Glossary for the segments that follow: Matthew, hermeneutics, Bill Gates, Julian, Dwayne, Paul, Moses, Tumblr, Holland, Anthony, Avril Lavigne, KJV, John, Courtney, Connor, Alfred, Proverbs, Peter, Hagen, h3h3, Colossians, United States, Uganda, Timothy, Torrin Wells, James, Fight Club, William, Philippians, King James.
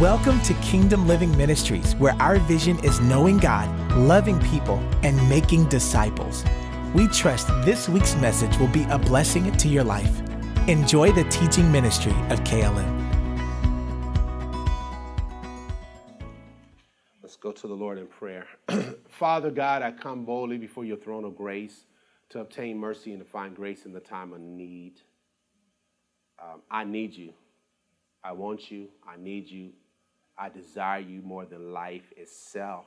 Welcome to Kingdom Living Ministries, where our vision is knowing God, loving people, and making disciples. We trust this week's message will be a blessing to your life. Enjoy the teaching ministry of KLM. Let's go to the Lord in prayer. Father God, I come boldly before your throne of grace to obtain mercy and to find grace in the time of need. I need you. I want you. I need you. I desire you more than life itself.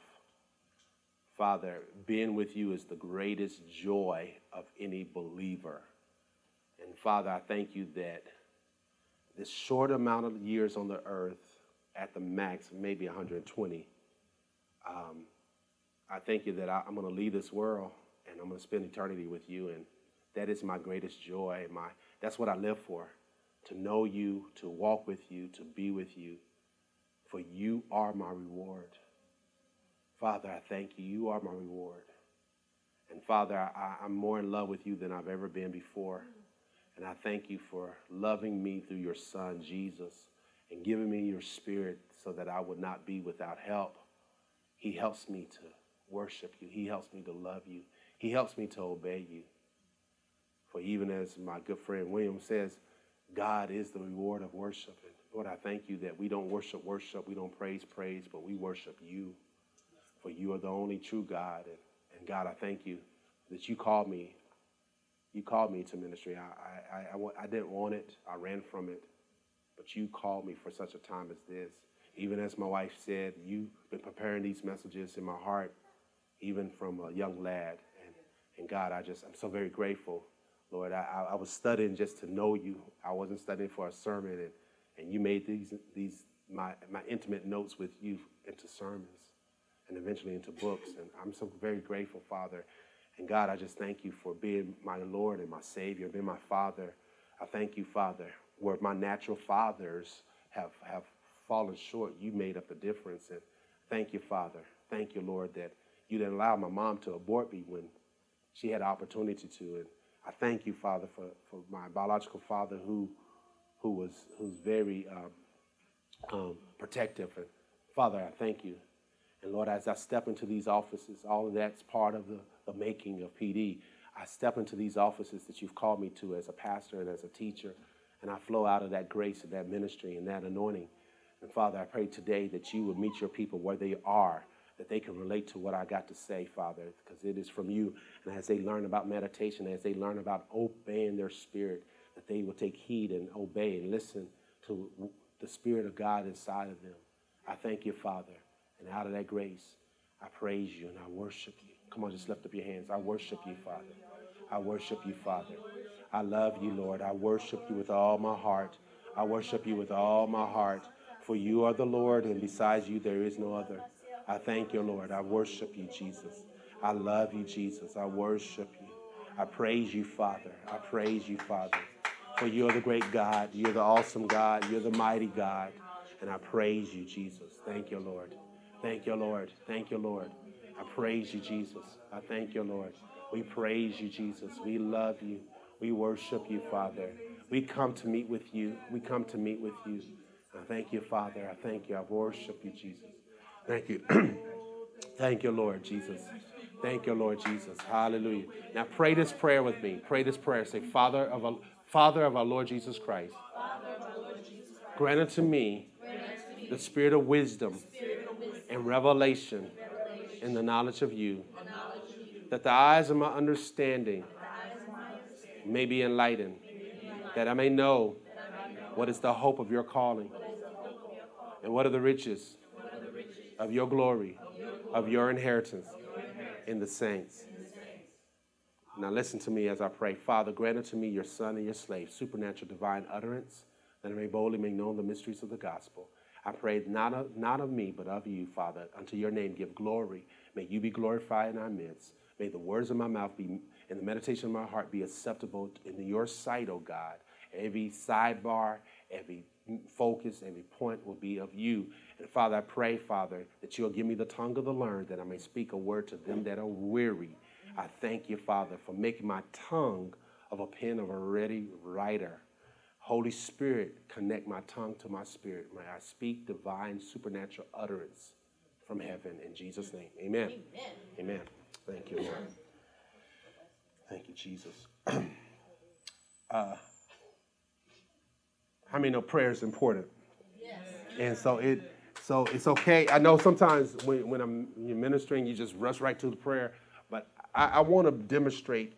Father, being with you is the greatest joy of any believer. And Father, I thank you that this short amount of years on the earth, at the max, maybe 120, I thank you that I'm going to leave this world and I'm going to spend eternity with you. And that is my greatest joy. That's what I live for, to know you, to walk with you, to be with you. For you are my reward. Father, I thank you. You are my reward. And Father, I'm more in love with you than I've ever been before. And I thank you for loving me through your son, Jesus, and giving me your spirit so that I would not be without help. He helps me to worship you. He helps me to love you. He helps me to obey you. For even as my good friend William says, God is the reward of worship. And Lord, I thank you that we don't worship, we don't praise, but we worship you. For you are the only true God. And God, I thank you that you called me. You called me to ministry. I didn't want it. I ran from it. But you called me for such a time as this. Even as my wife said, you've been preparing these messages in my heart, even from a young lad. And God, I'm so very grateful. Lord, I was studying just to know you. I wasn't studying for a sermon. And you made my intimate notes with you into sermons. And eventually into books. And I'm so very grateful, Father. And God, I just thank you for being my Lord and my Savior, being my Father. I thank you, Father, where my natural fathers have fallen short. You made up the difference. And thank you, Father. Thank you, Lord, that you didn't allow my mom to abort me when she had the opportunity to. And I thank you, Father, for my biological father who's very protective. And Father, I thank you. And Lord, as I step into these offices, all of that's part of the making of PD. I step into these offices that you've called me to as a pastor and as a teacher, and I flow out of that grace and that ministry and that anointing. And Father, I pray today that you would meet your people where they are, that they can relate to what I got to say, Father, because it is from you. And as they learn about meditation, as they learn about obeying their spirit, that they will take heed and obey and listen to the Spirit of God inside of them. I thank you, Father. And out of that grace, I praise you and I worship you. Come on, just lift up your hands. I worship you, Father. I worship you, Father. I love you, Lord. I worship you with all my heart. I worship you with all my heart. For you are the Lord, and besides you, there is no other. I thank you, Lord. I worship you, Jesus. I love you, Jesus. I worship you. I praise you, Father. I praise you, Father. For you are the great God. You're the awesome God. You're the mighty God. And I praise you, Jesus. Thank you, Lord. Thank you, Lord. Thank you, Lord. I praise you, Jesus. I thank you, Lord. We praise you, Jesus. We love you. We worship you, Father. We come to meet with you. We come to meet with you. I thank you, Father. I thank you. I worship you, Jesus. Thank you. Thank you, Lord Jesus. Thank you, Lord Jesus. Hallelujah. Now pray this prayer with me. Pray this prayer. Say, Father of our Lord Jesus Christ, grant unto me the spirit of wisdom and revelation in the knowledge of you, that the eyes of my understanding may be enlightened, that I may know what is the hope of your calling and what are the riches of your glory, of your inheritance in the saints. Now listen to me as I pray. Father, grant unto me your son and your slave, supernatural divine utterance, that I may boldly make known the mysteries of the gospel. I pray not of me, but of you, Father. Unto your name give glory. May you be glorified in our midst. May the words of my mouth be, and the meditation of my heart be acceptable in your sight, O God. Every sidebar, every focus, every point will be of you. And Father, I pray, Father, that you'll give me the tongue of the learned, that I may speak a word to them that are weary. I thank you, Father, for making my tongue of a pen of a ready writer. Holy Spirit, connect my tongue to my spirit. May I speak divine, supernatural utterance from heaven. In Jesus' name, amen. Amen. Amen. Thank you, Lord. Thank you, Jesus. How many know prayer is important? Yes. And so it's okay. I know sometimes when you're ministering, you just rush right to the prayer. But I want to demonstrate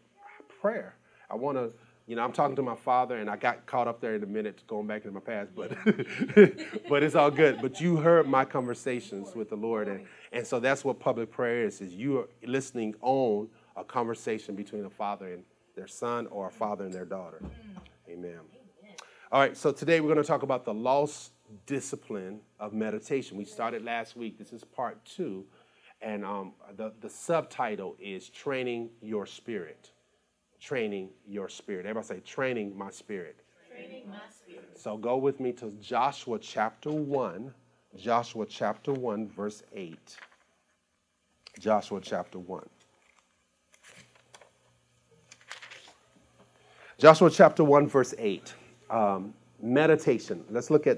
prayer. I want to, you know, I'm talking to my father, and I got caught up there in a minute going back into my past, but but it's all good. But you heard my conversations with the Lord, and so that's what public prayer is you are listening on a conversation between a father and their son or a father and their daughter. Amen. All right, so today we're going to talk about the lost discipline of meditation. We started last week. This is part 2, and the subtitle is Training Your Spirit. Training your spirit. Everybody say, training my spirit. Training my spirit. So go with me to Joshua chapter 1. Joshua chapter 1, verse 8. Joshua chapter 1. Joshua chapter 1, verse 8. Meditation. Let's look at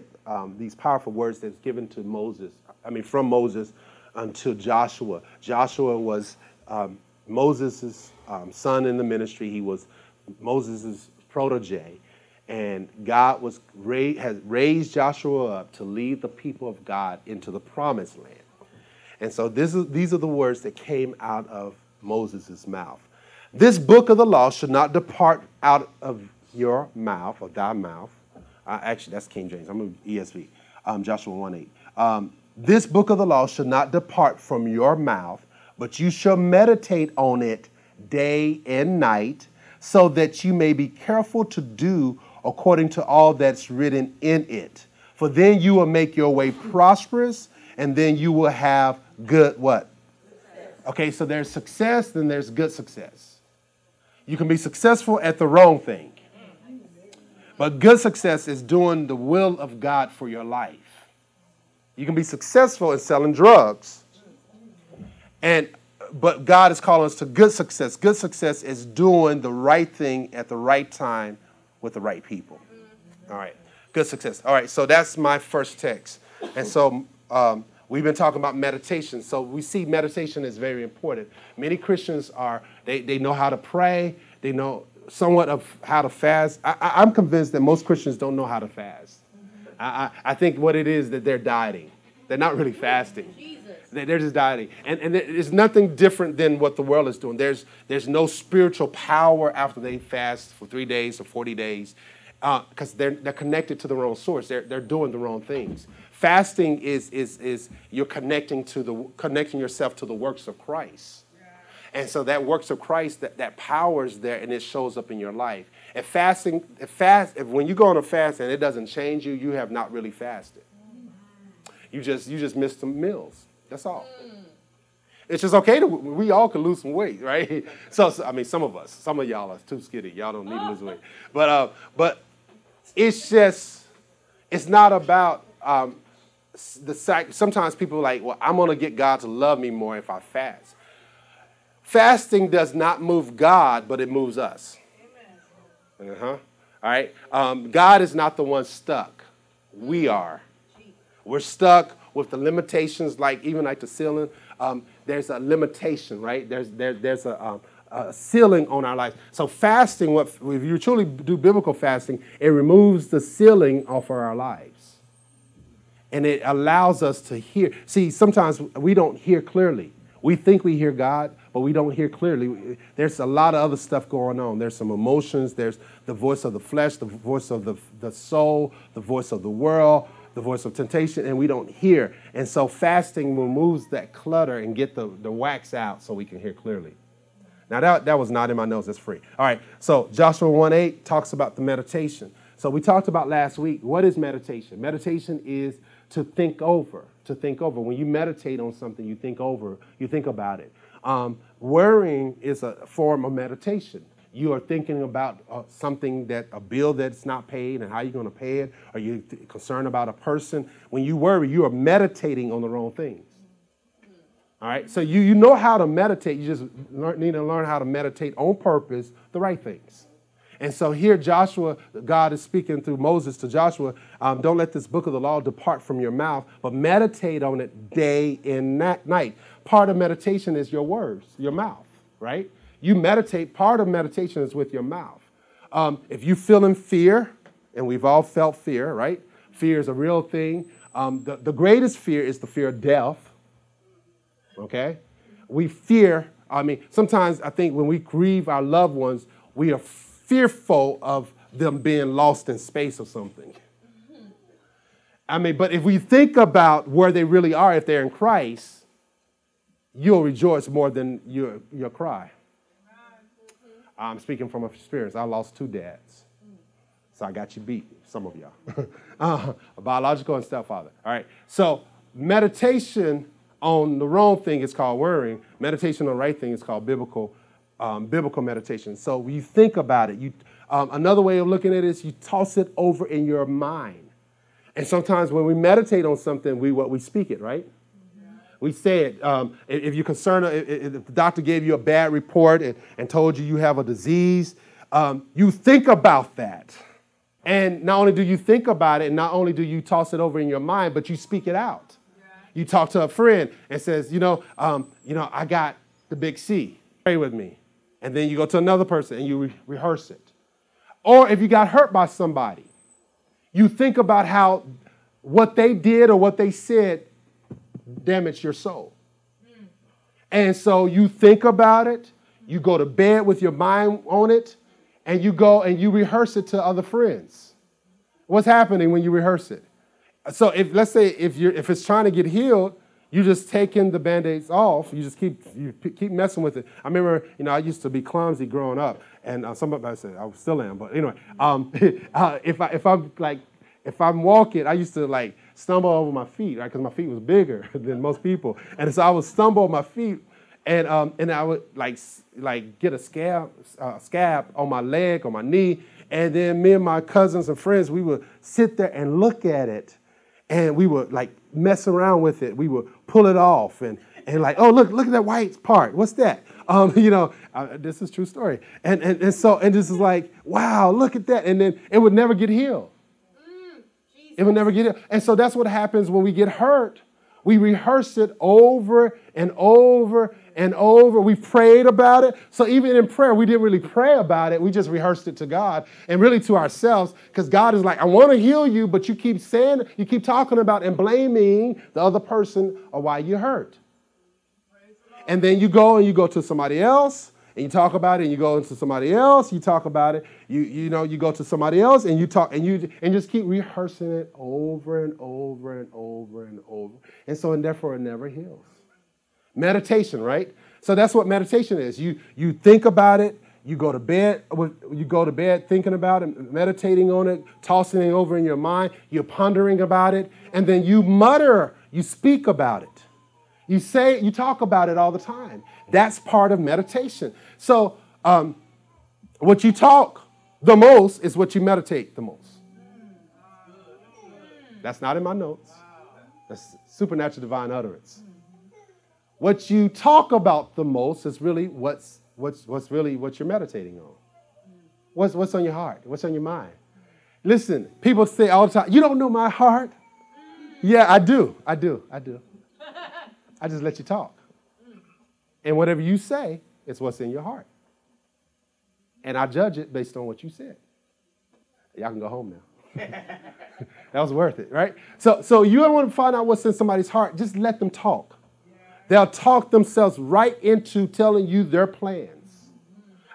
these powerful words that's given to Moses. I mean, from Moses until Joshua. Joshua was Moses' son in the ministry. He was Moses' protege, and God has raised Joshua up to lead the people of God into the promised land. And so these are the words that came out of Moses' mouth. This book of the law should not depart out of your mouth, or thy mouth. Actually, that's King James. I'm going to ESV, Joshua 1:8. This book of the law should not depart from your mouth, but you shall meditate on it day and night, so that you may be careful to do according to all that's written in it. For then you will make your way prosperous, and then you will have good what? Success. Okay, so there's success, then there's good success. You can be successful at the wrong thing. But good success is doing the will of God for your life. You can be successful at selling drugs. But God is calling us to good success. Good success is doing the right thing at the right time with the right people. All right. Good success. All right. So that's my first text. And so we've been talking about meditation. So we see meditation is very important. Many Christians they know how to pray. They know somewhat of how to fast. I'm convinced that most Christians don't know how to fast. I think what it is that they're dieting. They're not really fasting. They're just dieting. And it's nothing different than what the world is doing. There's no spiritual power after they fast for 3 days or 40 days because they're connected to the wrong source. They're doing the wrong things. Fasting is you're connecting yourself to the works of Christ. And so that works of Christ, that power is there, and it shows up in your life. And fasting, when you go on a fast and it doesn't change you, you have not really fasted. You just missed some meals. That's all. It's just okay to, we all can lose some weight, right? So I mean, some of us, some of y'all are too skinny. Y'all don't need to lose weight. But it's just, it's not about the sacrifice. Sometimes people are like, well, I'm going to get God to love me more if I fast. Fasting does not move God, but it moves us. All right. God is not the one stuck. We are. We're stuck with the limitations, like the ceiling. There's a limitation, right? There's a ceiling on our life. So fasting, if you truly do biblical fasting, it removes the ceiling off of our lives, and it allows us to hear. See, sometimes we don't hear clearly. We think we hear God, but we don't hear clearly. There's a lot of other stuff going on. There's some emotions. There's the voice of the flesh, the voice of the soul, the voice of the world, the voice of temptation, and we don't hear. And so fasting removes that clutter and get the wax out so we can hear clearly. Now, that was not in my notes. That's free. All right, so Joshua 1:8 talks about the meditation. So we talked about last week, what is meditation? Meditation is to think over, When you meditate on something, you think about it. Worrying is a form of meditation. You are thinking about something a bill that's not paid and how you're going to pay it. Are you concerned about a person? When you worry, you are meditating on the wrong things. All right. So you know how to meditate. You just need to learn how to meditate on purpose, the right things. And so here Joshua, God is speaking through Moses to Joshua, don't let this book of the law depart from your mouth, but meditate on it day and night. Part of meditation is your words, your mouth, right? You meditate. Part of meditation is with your mouth. If you feel in fear, and we've all felt fear, right? Fear is a real thing. The greatest fear is the fear of death, okay? We fear, sometimes I think when we grieve our loved ones, we are fearful of them being lost in space or something. But if we think about where they really are, if they're in Christ, you'll rejoice more than your cry. I'm speaking from experience. I lost two dads, so I got you beat, some of y'all. Biological and stepfather. All right, so meditation on the wrong thing is called worrying. Meditation on the right thing is called biblical meditation. So you think about it. Another way of looking at it is you toss it over in your mind. And sometimes when we meditate on something, we speak it, right? We say it. If you're concerned, if the doctor gave you a bad report and told you have a disease, you think about that. And not only do you think about it, and not only do you toss it over in your mind, but you speak it out. Yeah. You talk to a friend and says, I got the big C. Pray with me. And then you go to another person and you rehearse it. Or if you got hurt by somebody, you think about how what they did or what they said damage your soul. And so you think about it, you go to bed with your mind on it, and you go and you rehearse it to other friends. What's happening when you rehearse it? So if it's trying to get healed, you just taking the band-aids off, you just keep messing with it. I remember, I used to be clumsy growing up, and somebody said I still am, but anyway, if I'm walking, I used to stumble over my feet, right? Because my feet was bigger than most people, and so I would stumble on my feet, and I would get a scab on my leg, on my knee, and then me and my cousins and friends, we would sit there and look at it, and we would mess around with it. We would pull it off, and oh look at that white part. What's that? This is a true story, and this is wow, look at that, and then it would never get healed. It will never get it. And so that's what happens when we get hurt. We rehearse it over and over and over. We prayed about it. So even in prayer, we didn't really pray about it. We just rehearsed it to God and really to ourselves, because God is I want to heal you, but you keep saying, you keep talking about and blaming the other person or why you're hurt. And then you go to somebody else. And you talk about it, and you go into somebody else. You talk about it. You go to somebody else, and you talk, and just keep rehearsing it over and over and over and over. And so, and therefore, it never heals. Meditation, right? So that's what meditation is. You think about it. You go to bed thinking about it, meditating on it, tossing it over in your mind. You're pondering about it, and then you mutter. You speak about it. You say, you talk about it all the time. That's part of meditation. So what you talk the most is what you meditate the most. That's not in my notes. That's supernatural divine utterance. What you talk about the most is really what's really what you're meditating on. What's on your heart? What's on your mind? Listen, people say all the time, you don't know my heart. Yeah, I do. I just let you talk. And whatever you say is what's in your heart. And I judge it based on what you said. Y'all can go home now. That was worth it, right? So you don't want to find out what's in somebody's heart. Just let them talk. They'll talk themselves right into telling you their plans.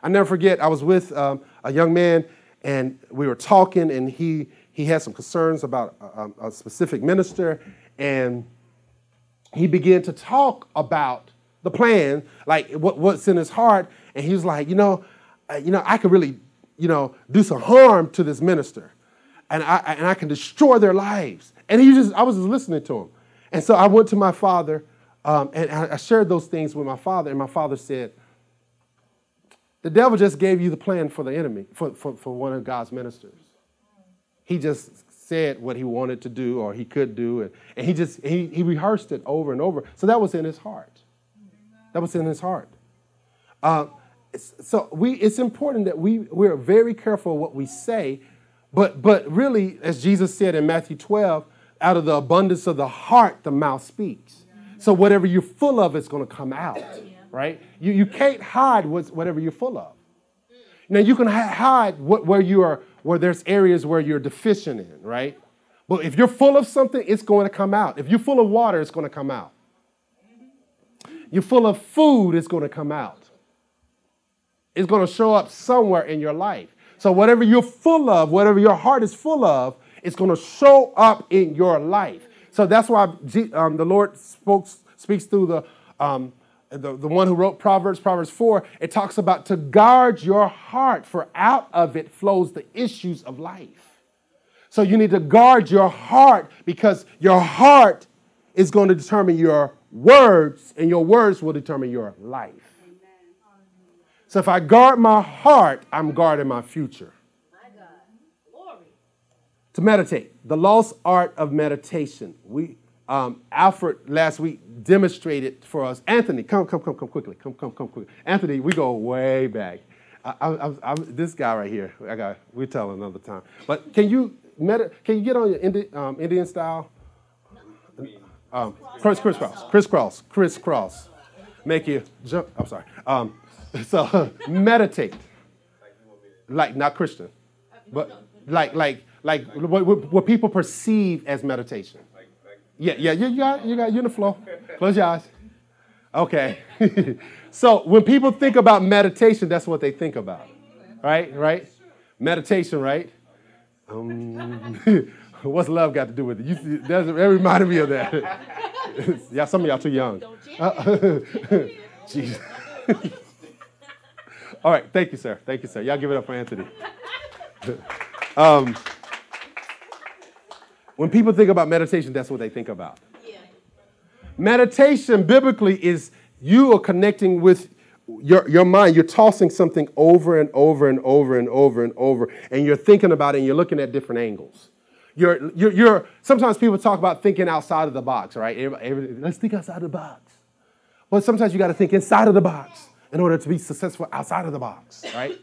I never forget, I was with a young man, and we were talking, and he had some concerns about a specific minister, and he began to talk about the plan, what's in his heart. And he was like, I could really, do some harm to this minister, and I can destroy their lives. And I was just listening to him. And so I went to my father, and I shared those things with my father. And my father said, the devil just gave you the plan for the enemy, for one of God's ministers. He just said what he wanted to do or he could do, and he rehearsed it over and over. So that was in his heart. That was in his heart. it's important that we're very careful what we say, but really, as Jesus said in Matthew 12, out of the abundance of the heart, the mouth speaks. So whatever you're full of is going to come out, right? You can't hide whatever you're full of. Now you can hide where there's areas where you're deficient in, right? But if you're full of something, it's going to come out. If you're full of water, it's going to come out. You're full of food, it's going to come out. It's going to show up somewhere in your life. So whatever you're full of, whatever your heart is full of, it's going to show up in your life. So that's why the Lord speaks through the one who wrote Proverbs 4. It talks about to guard your heart, for out of it flows the issues of life. So you need to guard your heart, because your heart is going to determine your words, and your words will determine your life. So if I guard my heart, I'm guarding my future. My God. Glory. To meditate, the lost art of meditation. We, Alfred last week demonstrated for us. Anthony, come quickly. Come quickly. Anthony, we go way back. This guy right here, we'll tell another time. But can you get on your Indian style? No. Crisscross. Make you jump. I'm sorry. So meditate, like not Christian, but like what people perceive as meditation. Yeah. You got you in the flow. Close your eyes. Okay. So when people think about meditation, that's what they think about. Right? Meditation, right? What's love got to do with it? That reminded me of that. Yeah, some of y'all too young. Jesus. All right, thank you, sir. Y'all give it up for Anthony. When people think about meditation, that's what they think about. Yeah. Meditation biblically is you are connecting with your mind. You're tossing something over and over, and you're thinking about it, and you're looking at different angles. You're sometimes people talk about thinking outside of the box, right? Let's think outside of the box. Well, sometimes you got to think inside of the box in order to be successful outside of the box, right?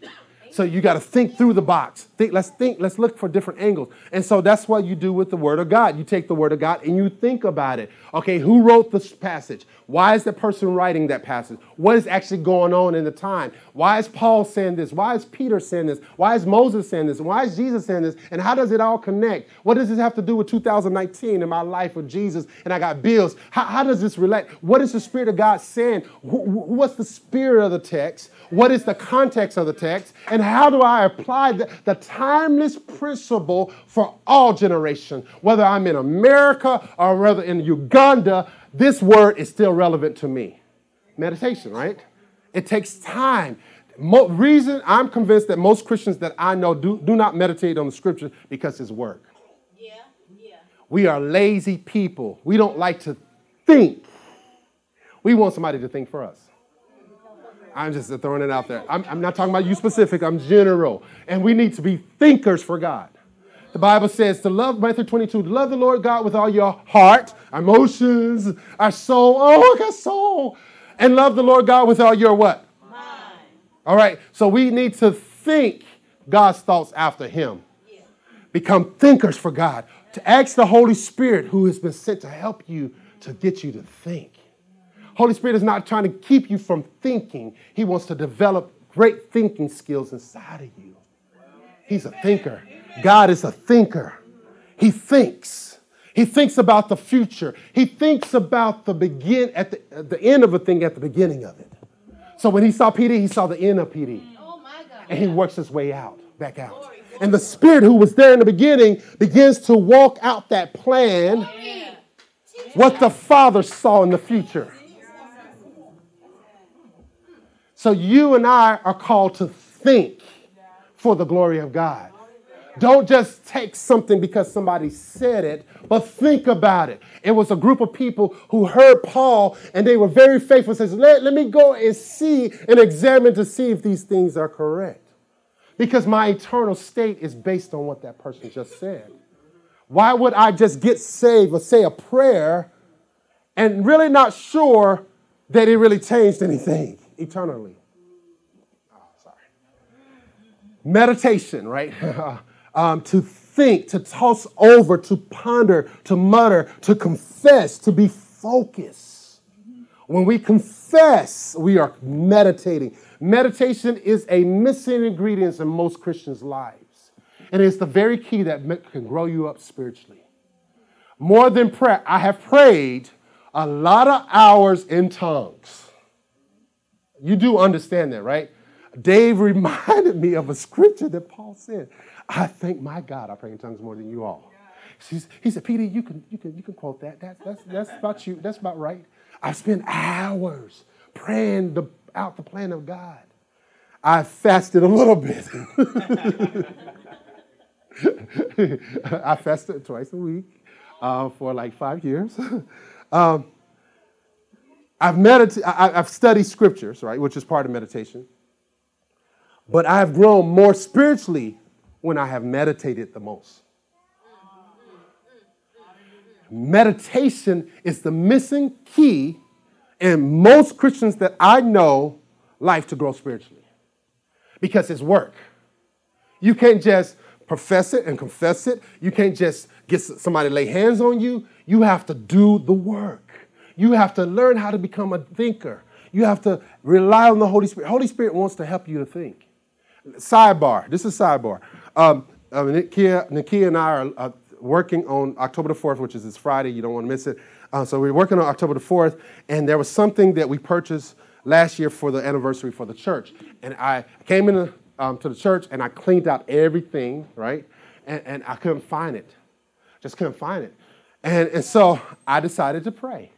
So you got to think through the box. Let's look for different angles. And so that's what you do with the Word of God. You take the Word of God and you think about it. Okay, who wrote this passage? Why is the person writing that passage? What is actually going on in the time? Why is Paul saying this? Why is Peter saying this? Why is Moses saying this? Why is Jesus saying this? And how does it all connect? What does this have to do with 2019 in my life with Jesus? And I got bills. How does this relate? What is the Spirit of God saying? What's the spirit of the text? What is the context of the text? And how do I apply the timeless principle for all generations? Whether I'm in America or whether in Uganda, this word is still relevant to me. Meditation, right? It takes time. Reason I'm convinced that most Christians that I know do not meditate on the scripture because it's work. Yeah. We are lazy people. We don't like to think. We want somebody to think for us. I'm just throwing it out there. I'm not talking about you specific. I'm general. And we need to be thinkers for God. The Bible says to love, Matthew 22, to love the Lord God with all your heart, emotions, our soul. Oh, I got soul. And love the Lord God with all your what? Mind. All right. So we need to think God's thoughts after him. Yeah. Become thinkers for God. To ask the Holy Spirit who has been sent to help you to get you to think. Holy Spirit is not trying to keep you from thinking. He wants to develop great thinking skills inside of you. He's a thinker. God is a thinker. He thinks. He thinks about the future. He thinks about the end of a thing at the beginning of it. So when he saw PD, he saw the end of PD. Oh my God. And he works his way back out. And the Spirit who was there in the beginning begins to walk out that plan, what the Father saw in the future. So you and I are called to think for the glory of God. Don't just take something because somebody said it, but think about it. It was a group of people who heard Paul, and they were very faithful. Says, let me go and see and examine to see if these things are correct. Because my eternal state is based on what that person just said. Why would I just get saved or say a prayer and really not sure that it really changed anything? Eternally. Meditation, right? To think, to toss over, to ponder, to mutter, to confess, to be focused. When we confess, we are meditating. Meditation is a missing ingredient in most Christians' lives. And it's the very key that can grow you up spiritually. More than prayer, I have prayed a lot of hours in tongues. You do understand that, right? Dave reminded me of a scripture that Paul said. I thank my God I pray in tongues more than you all. He said, PD, you can quote that. That's about you. That's about right. I spent hours praying out the plan of God. I fasted a little bit. I fasted twice a week for like 5 years. I've studied scriptures, right, which is part of meditation. But I have grown more spiritually when I have meditated the most. Meditation is the missing key in most Christians that I know life to grow spiritually. Because it's work. You can't just profess it and confess it. You can't just get somebody to lay hands on you. You have to do the work. You have to learn how to become a thinker. You have to rely on the Holy Spirit. Holy Spirit wants to help you to think. Sidebar. This is sidebar. Nakia and I are working on October the 4th, which is this Friday. You don't want to miss it. So we're working on October the 4th, and there was something that we purchased last year for the anniversary for the church. And I came to the church, and I cleaned out everything, right? And I couldn't find it. Just couldn't find it. And so I decided to pray.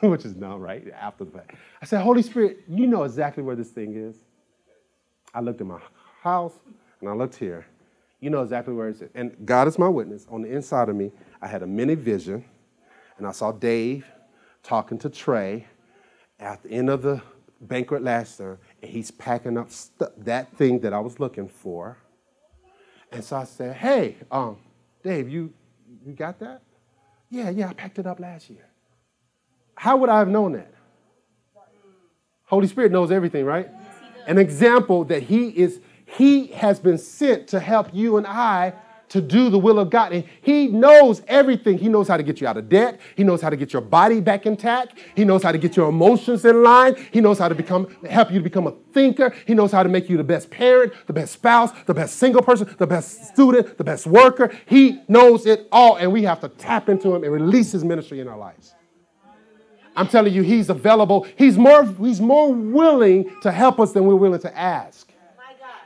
Which is now right after the fact. I said, Holy Spirit, you know exactly where this thing is. I looked in my house and I looked here. You know exactly where it's at. And God is my witness. On the inside of me, I had a mini vision and I saw Dave talking to Trey at the end of the banquet last year, and he's packing up that thing that I was looking for. And so I said, hey, Dave, you got that? Yeah, I packed it up last year. How would I have known that? Holy Spirit knows everything, right? Yes, he does. An example that he has been sent to help you and I to do the will of God. And he knows everything. He knows how to get you out of debt. He knows how to get your body back intact. He knows how to get your emotions in line. He knows how to help you to become a thinker. He knows how to make you the best parent, the best spouse, the best single person, the best student, the best worker. He knows it all. And we have to tap into him and release his ministry in our lives. I'm telling you, he's available. He's more willing to help us than we're willing to ask.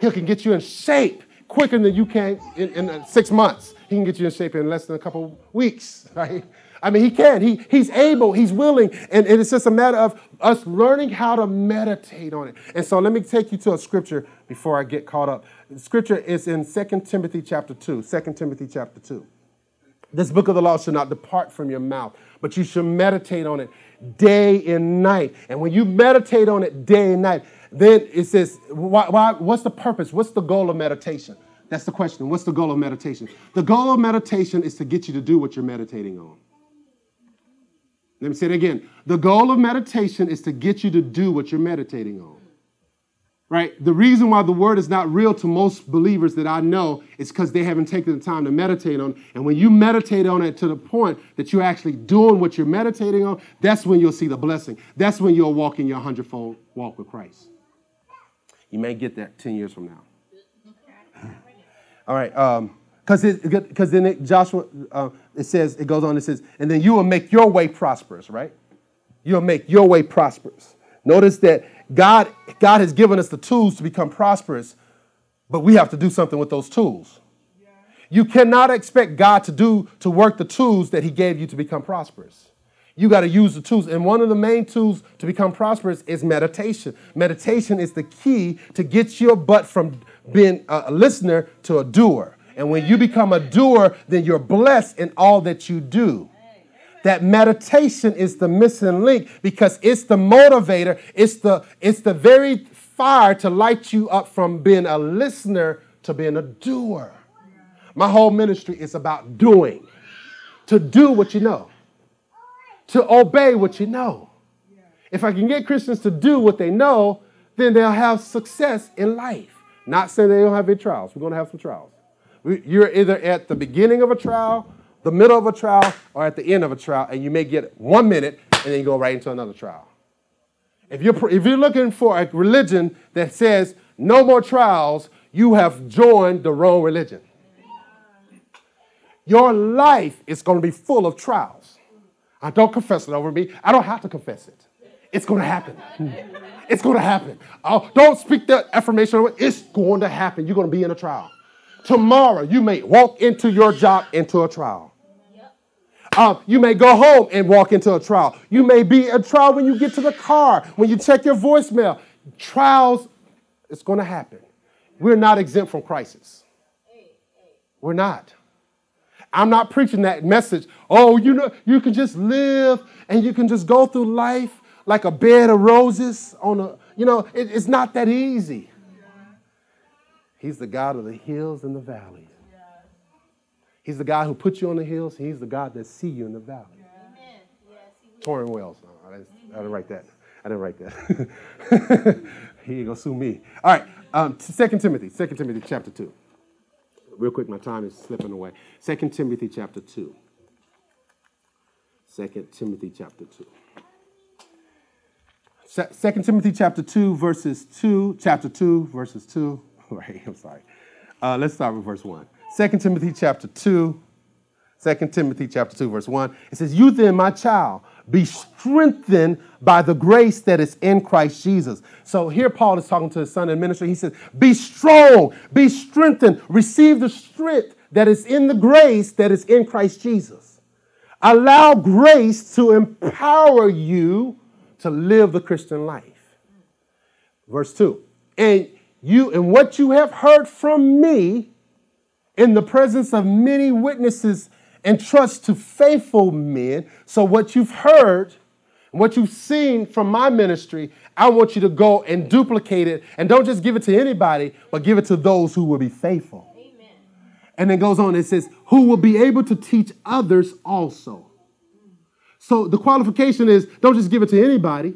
He can get you in shape quicker than you can in 6 months. He can get you in shape in less than a couple weeks, right? I mean, he can. He's able. He's willing. And it's just a matter of us learning how to meditate on it. And so let me take you to a scripture before I get caught up. The scripture is in 2 Timothy chapter 2. 2 Timothy chapter 2. This book of the law should not depart from your mouth, but you should meditate on it day and night. And when you meditate on it day and night, then it says, what's the purpose? What's the goal of meditation? That's the question. What's the goal of meditation? The goal of meditation is to get you to do what you're meditating on. Let me say it again. The goal of meditation is to get you to do what you're meditating on. Right? The reason why the word is not real to most believers that I know is because they haven't taken the time to meditate on it. And when you meditate on it to the point that you're actually doing what you're meditating on, that's when you'll see the blessing. That's when you'll walk in your 100-fold walk with Christ. You may get that 10 years from now. All right. Because then Joshua, it goes on, and then you will make your way prosperous, right? You'll make your way prosperous. Notice that God has given us the tools to become prosperous, but we have to do something with those tools. Yeah. You cannot expect God to work the tools that he gave you to become prosperous. You got to use the tools. And one of the main tools to become prosperous is meditation. Meditation is the key to get your butt from being a listener to a doer. And when you become a doer, then you're blessed in all that you do. That meditation is the missing link because it's the motivator. It's the very fire to light you up from being a listener to being a doer. My whole ministry is about doing. To do what you know. To obey what you know. If I can get Christians to do what they know, then they'll have success in life. Not saying they don't have any trials. We're going to have some trials. You're either at the beginning of a trial, the middle of a trial, or at the end of a trial, and you may get 1 minute, and then you go right into another trial. If you're looking for a religion that says no more trials, you have joined the wrong religion. Your life is going to be full of trials. I don't confess it over me. I don't have to confess it. It's going to happen. It's going to happen. Oh, don't speak that affirmation over. It's going to happen. You're going to be in a trial. Tomorrow, you may walk into your job into a trial. You may go home and walk into a trial. You may be a trial when you get to the car, when you check your voicemail. Trials, it's going to happen. We're not exempt from crisis. We're not. I'm not preaching that message. Oh, you know, you can just live and you can just go through life like a bed of roses on a, you know, it's not that easy. He's the God of the hills and the valleys. He's the God who put you on the hills. He's the God that sees you in the valley. Yeah. Torrin Wells. No, I didn't write that. I didn't write that. He ain't going to sue me. All right. 2 Timothy chapter 2. Real quick, my time is slipping away. 2 Timothy chapter 2, verses 2. All right, I'm sorry. Let's start with verse 1. 2 Timothy chapter 2, verse 1. It says, "You then, my child, be strengthened by the grace that is in Christ Jesus." So here Paul is talking to his son in ministry. He says, be strong, be strengthened, receive the strength that is in the grace that is in Christ Jesus. Allow grace to empower you to live the Christian life. Verse 2, and what you have heard from me in the presence of many witnesses, entrust to faithful men. So what you've heard, what you've seen from my ministry, I want you to go and duplicate it. And don't just give it to anybody, but give it to those who will be faithful. Amen. And it goes on. It says, who will be able to teach others also. So the qualification is, don't just give it to anybody.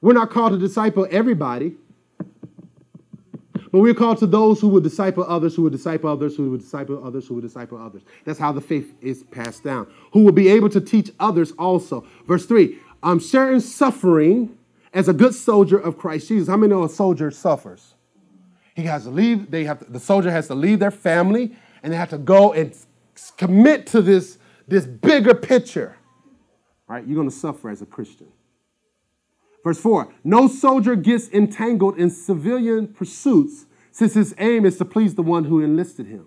We're not called to disciple everybody. But we're called to those who will disciple others, who will disciple others, who will disciple others, who will disciple others. That's how the faith is passed down. Who will be able to teach others also. Verse 3, sharing suffering as a good soldier of Christ Jesus. How many know a soldier suffers? He has to leave. The soldier has to leave their family, and they have to go and commit to this bigger picture. All right, you're going to suffer as a Christian. Verse 4, no soldier gets entangled in civilian pursuits, since his aim is to please the one who enlisted him.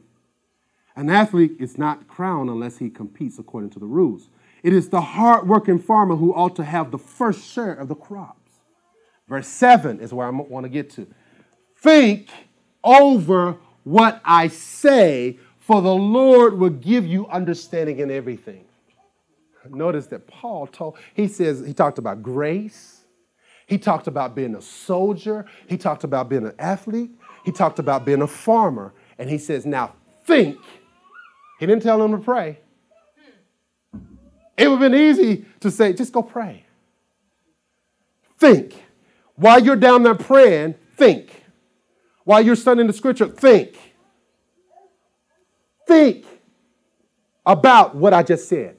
An athlete is not crowned unless he competes according to the rules. It is the hardworking farmer who ought to have the first share of the crops. Verse 7 is where I want to get to. Think over what I say, for the Lord will give you understanding in everything. Notice that Paul he talked about grace. He talked about being a soldier. He talked about being an athlete. He talked about being a farmer. And he says, now think. He didn't tell them to pray. It would have been easy to say, just go pray. Think. While you're down there praying, think. While you're studying the scripture, think. Think about what I just said.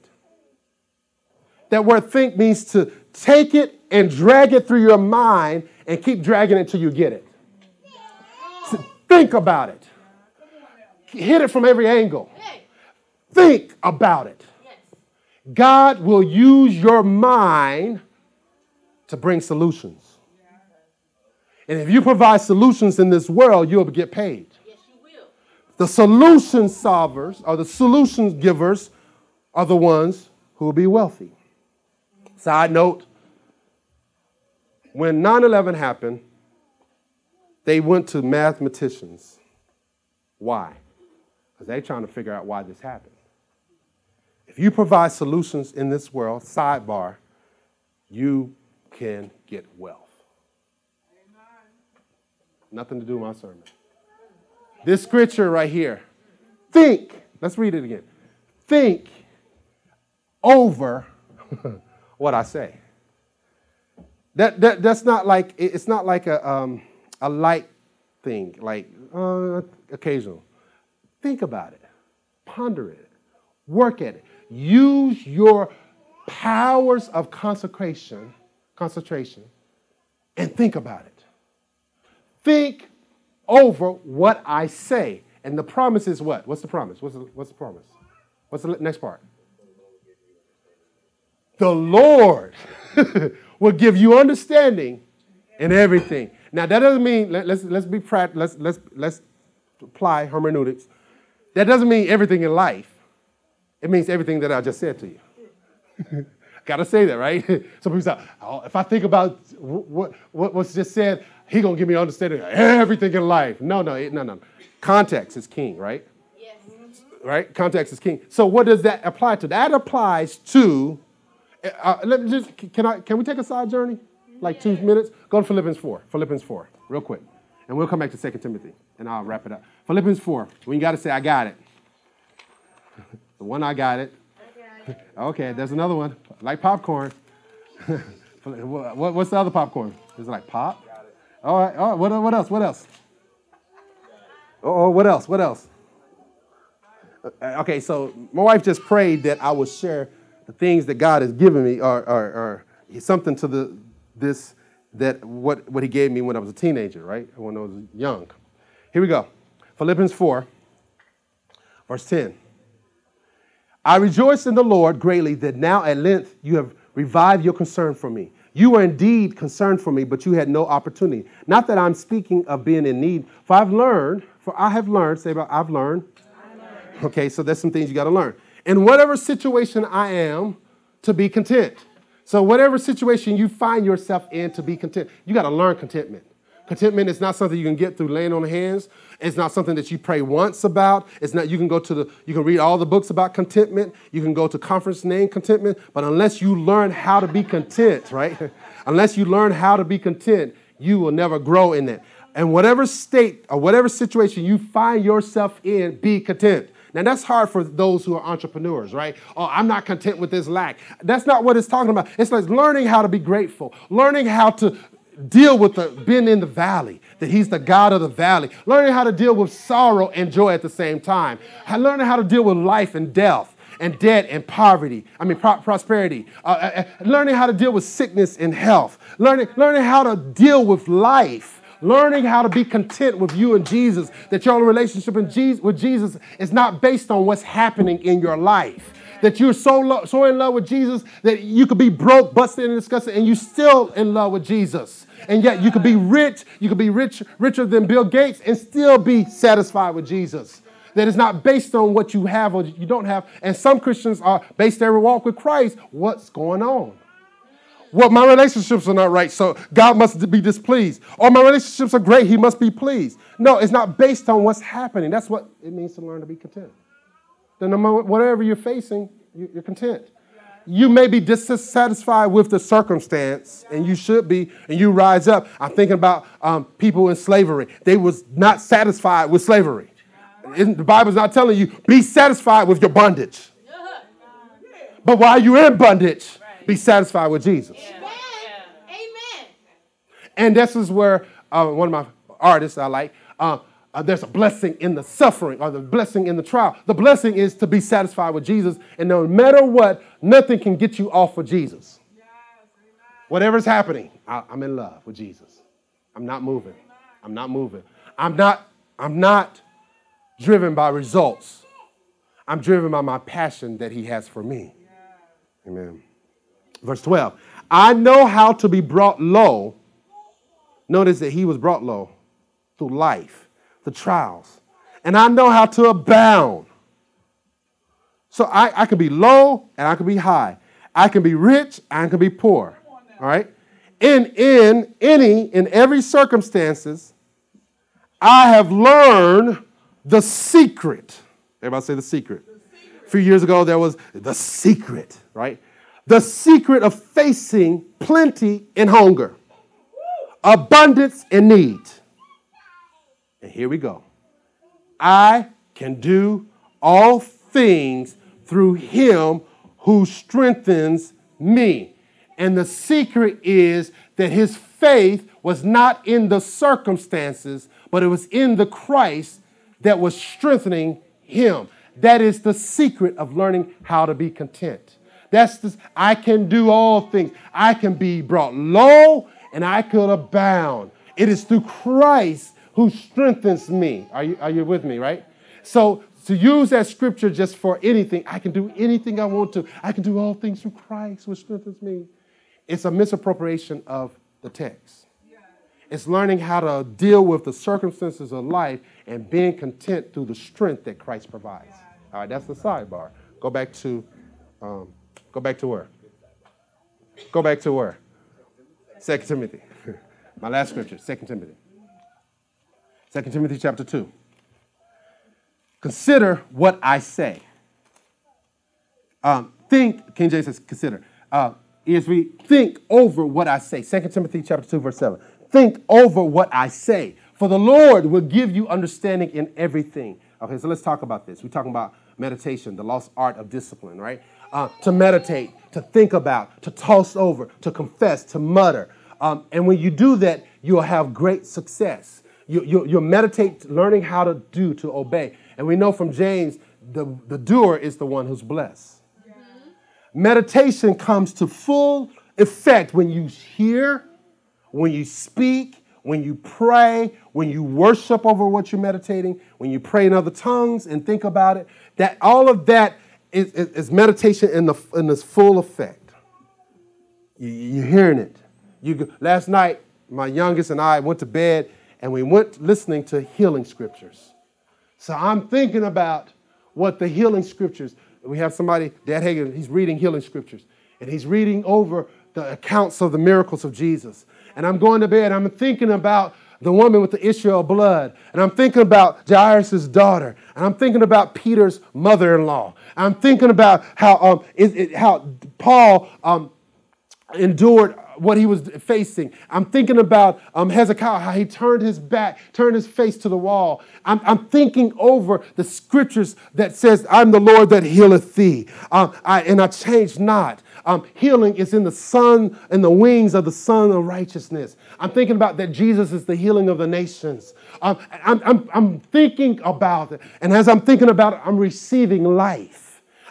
That word think means to take it and drag it through your mind and keep dragging it until you get it. So think about it. Hit it from every angle. Think about it. God will use your mind to bring solutions. And if you provide solutions in this world, you'll get paid. The solution solvers or the solution givers are the ones who will be wealthy. Side note, when 9/11 happened, they went to mathematicians. Why? Because they're trying to figure out why this happened. If you provide solutions in this world, sidebar, you can get wealth. Amen. Nothing to do with my sermon. This scripture right here. Think. Let's read it again. Think over what I say. That's not like a light thing, like occasional. Think about it. Ponder it. Work at it. Use your powers of concentration, and think about it. Think over what I say. And the promise is what? What's the promise? What's the promise? What's the next part? The Lord will give you understanding in everything. Now that doesn't mean let's apply hermeneutics. That doesn't mean everything in life. It means everything that I just said to you. Gotta say that, right? Some people say, oh, if I think about what's just said, He's gonna give me understanding of everything in life. No. Context is king, right? Yes. Right? Context is king. So what does that apply to? That applies to. Can we take a side journey? Like 2 minutes? Go to Philippians 4, real quick. And we'll come back to 2 Timothy, and I'll wrap it up. Philippians 4, when you got to say, I got it. The one I got it. Okay, there's another one. Like popcorn. What's the other popcorn? Is it like pop? All right, what else? What else? Okay, so my wife just prayed that I would share the things that God has given me are something to what He gave me when I was a teenager, right? When I was young. Here we go. Philippians 4, verse 10. I rejoice in the Lord greatly that now at length you have revived your concern for me. You were indeed concerned for me, but you had no opportunity. Not that I'm speaking of being in need, for I have learned. Okay, so there's some things you got to learn. In whatever situation I am, to be content. So whatever situation you find yourself in, to be content. You got to learn contentment. Contentment is not something you can get through laying on hands. It's not something that you pray once about. It's not. You can read all the books about contentment. You can go to conference named contentment. But unless you learn how to be content, right? Unless you learn how to be content, you will never grow in that. And whatever state or whatever situation you find yourself in, be content. Now, that's hard for those who are entrepreneurs, right? Oh, I'm not content with this lack. That's not what it's talking about. It's like learning how to be grateful, learning how to deal with being in the valley, that He's the God of the valley, learning how to deal with sorrow and joy at the same time, learning how to deal with life and death and debt and poverty, prosperity, learning how to deal with sickness and health, learning how to deal with life. Learning how to be content with you and Jesus, that your relationship with Jesus is not based on what's happening in your life. That you're so in love with Jesus that you could be broke, busted, and disgusted, and you're still in love with Jesus. And yet you could be rich, richer than Bill Gates, and still be satisfied with Jesus. That it's not based on what you have or you don't have. And some Christians are based their walk with Christ. What's going on? Well, my relationships are not right, so God must be displeased. Or my relationships are great, He must be pleased. No, it's not based on what's happening. That's what it means to learn to be content. Then no matter whatever you're facing, you're content. You may be dissatisfied with the circumstance, and you should be, and you rise up. I'm thinking about people in slavery. They was not satisfied with slavery. The Bible's not telling you, be satisfied with your bondage. But while you're in bondage, be satisfied with Jesus. Amen. Amen. And this is where one of my artists I like, there's a blessing in the suffering or the blessing in the trial. The blessing is to be satisfied with Jesus. And no matter what, nothing can get you off of Jesus. Yes, whatever's happening, I'm in love with Jesus. I'm not moving. I'm not driven by results. I'm driven by my passion that He has for me. Yes. Amen. Verse 12, I know how to be brought low. Notice that He was brought low through life, the trials. And I know how to abound. So I can be low and I can be high. I can be rich and I can be poor. All right. In every circumstances, I have learned the secret. Everybody say the secret. A few years ago, there was the secret, right? The secret of facing plenty and hunger, abundance and need. And here we go. I can do all things through Him who strengthens me. And the secret is that his faith was not in the circumstances, but it was in the Christ that was strengthening him. That is the secret of learning how to be content. That's this, I can do all things. I can be brought low and I could abound. It is through Christ who strengthens me. Are you with me, right? So to use that scripture just for anything, I can do anything I want to. I can do all things through Christ, which strengthens me. It's a misappropriation of the text. It's learning how to deal with the circumstances of life and being content through the strength that Christ provides. All right, that's the sidebar. Go back to where? 2 Timothy. My last scripture, 2 Timothy. 2 Timothy chapter 2. Consider what I say. Think, King James says consider. ESV, think over what I say. 2 Timothy chapter 2, verse 7. Think over what I say, for the Lord will give you understanding in everything. Okay, so let's talk about this. We're talking about meditation, the lost art of discipline, right? To meditate, to think about, to toss over, to confess, to mutter. And when you do that, you'll have great success. You'll meditate, learning how to do, to obey. And we know from James, the doer is the one who's blessed. Yeah. Meditation comes to full effect when you hear, when you speak, when you pray, when you worship over what you're meditating, when you pray in other tongues and think about it. That all of that is meditation in this full effect. You're hearing it. Last night, my youngest and I went to bed, and we went listening to healing scriptures. So I'm thinking about what the healing scriptures, we have somebody, Dad Hagen, he's reading healing scriptures, and he's reading over the accounts of the miracles of Jesus. And I'm going to bed, I'm thinking about the woman with the issue of blood, and I'm thinking about Jairus' daughter, and I'm thinking about Peter's mother-in-law. I'm thinking about how Paul endured what he was facing. I'm thinking about Hezekiah, how he turned his face to the wall. I'm thinking over the scriptures that says, I'm the Lord that healeth thee, and I change not. Healing is in the sun, in the wings of the Son of Righteousness. I'm thinking about that Jesus is the healing of the nations. I'm thinking about it, and as I'm thinking about it, I'm receiving life.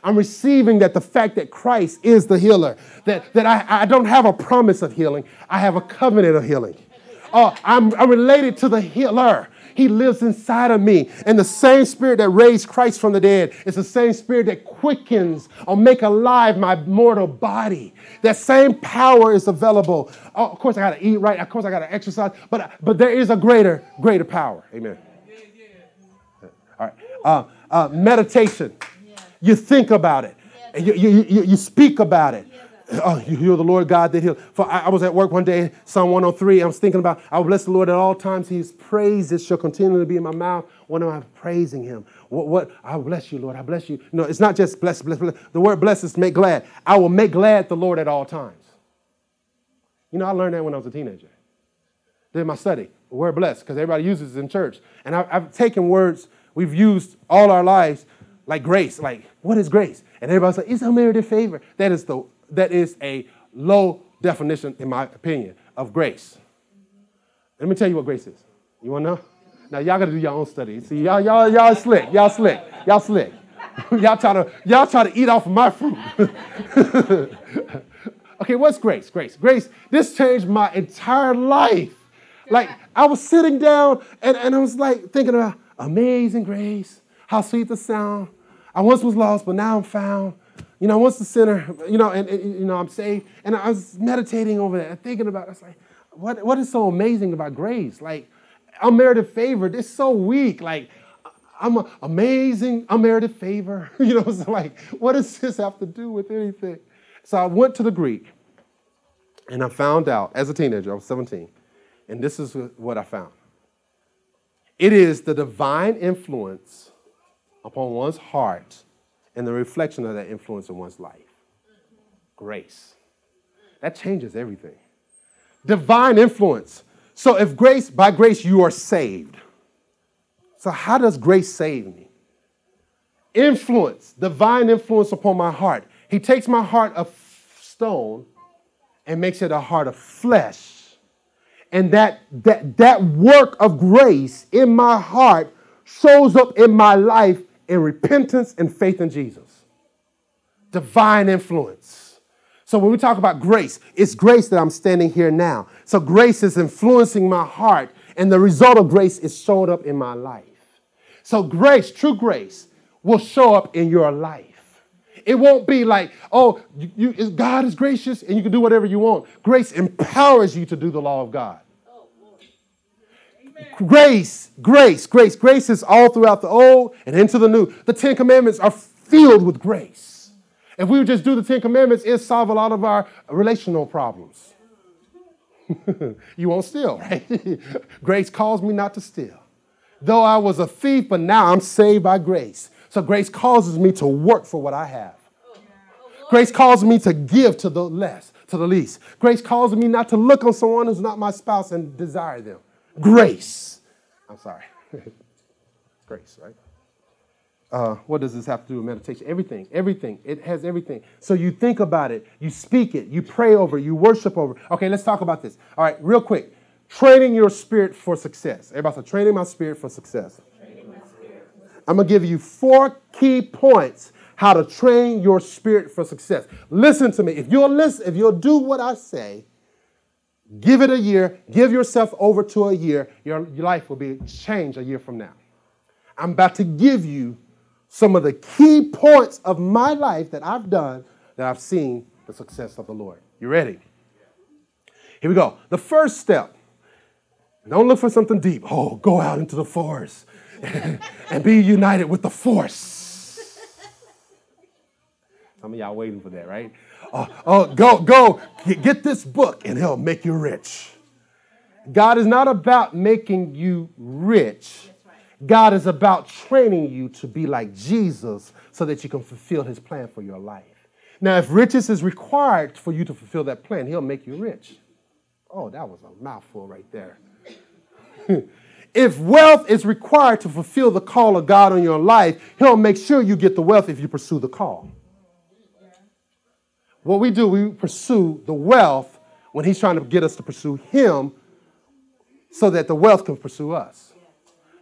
I'm receiving that the fact that Christ is the healer, that I don't have a promise of healing. I have a covenant of healing. I'm related to the healer. He lives inside of me. And the same spirit that raised Christ from the dead is the same spirit that quickens or make alive my mortal body. That same power is available. Oh, of course, I got to eat right. Of course, I got to exercise. But there is a greater power. Amen. All right. Meditation. You think about it. You speak about it. Oh, you're the Lord God that heals. For I was at work one day, Psalm 103. I was thinking about, I will bless the Lord at all times. His praises shall continually be in my mouth. When am I praising him? What? I bless you, Lord. I bless you. No, it's not just bless, bless, bless. The word bless is make glad. I will make glad the Lord at all times. You know, I learned that when I was a teenager. Did my study. The word bless, because everybody uses it in church. And I've taken words we've used all our lives. Like grace, like what is grace? And everybody's like, it's unmerited favor. That is a low definition, in my opinion, of grace. Let me tell you what grace is. You wanna know? Now y'all gotta do your own study. See, y'all slick, y'all slick, y'all slick. y'all try to eat off of my fruit. Okay, what's grace? Grace. This changed my entire life. Like I was sitting down and I was like thinking about amazing grace. How sweet the sound. I once was lost, but now I'm found. You know, I was a sinner, you know, and you know, I'm saved. And I was meditating over that and thinking about it. I was like, what is so amazing about grace? Like, unmerited favor, it's so weak. Like, I'm an amazing unmerited favor. You know, it's like, what does this have to do with anything? So I went to the Greek, and I found out, as a teenager, I was 17, and this is what I found. It is the divine influence upon one's heart and the reflection of that influence in one's life. Grace. That changes everything. Divine influence. So if grace, by grace, you are saved. So how does grace save me? Influence, divine influence upon my heart. He takes my heart of stone and makes it a heart of flesh. And that work of grace in my heart shows up in my life in repentance and faith in Jesus. Divine influence. So when we talk about grace, it's grace that I'm standing here now. So grace is influencing my heart, and the result of grace is showed up in my life. So grace, true grace, will show up in your life. It won't be like, oh, God is gracious and you can do whatever you want. Grace empowers you to do the law of God. Oh, Lord. Amen. Grace is all throughout the old and into the new. The Ten Commandments are filled with grace. If we would just do the Ten Commandments, it'd solve a lot of our relational problems. You won't steal, right? Grace calls me not to steal. Though I was a thief, but now I'm saved by grace. So grace causes me to work for what I have. Grace calls me to give to the less, to the least. Grace calls me not to look on someone who's not my spouse and desire them. Grace. I'm sorry. Grace, right? What does this have to do with meditation? Everything. It has everything. So you think about it. You speak it. You pray over it. You worship over it. Okay, let's talk about this. All right, real quick. Training your spirit for success. Everybody say, training my spirit for success. I'm going to give you 4 key points how to train your spirit for success. Listen to me. If you'll do what I say, give it a year, give yourself over to a year, your life will be changed a year from now. I'm about to give you some of the key points of my life that I've done that I've seen the success of the Lord. You ready? Here we go. The first step, don't look for something deep. Oh, go out into the forest. And be united with the force. Some of y'all waiting for that, right? Go. Get this book and it'll make you rich. God is not about making you rich. God is about training you to be like Jesus so that you can fulfill his plan for your life. Now, if riches is required for you to fulfill that plan, he'll make you rich. Oh, that was a mouthful right there. If wealth is required to fulfill the call of God on your life, he'll make sure you get the wealth if you pursue the call. What we do, we pursue the wealth when he's trying to get us to pursue him so that the wealth can pursue us.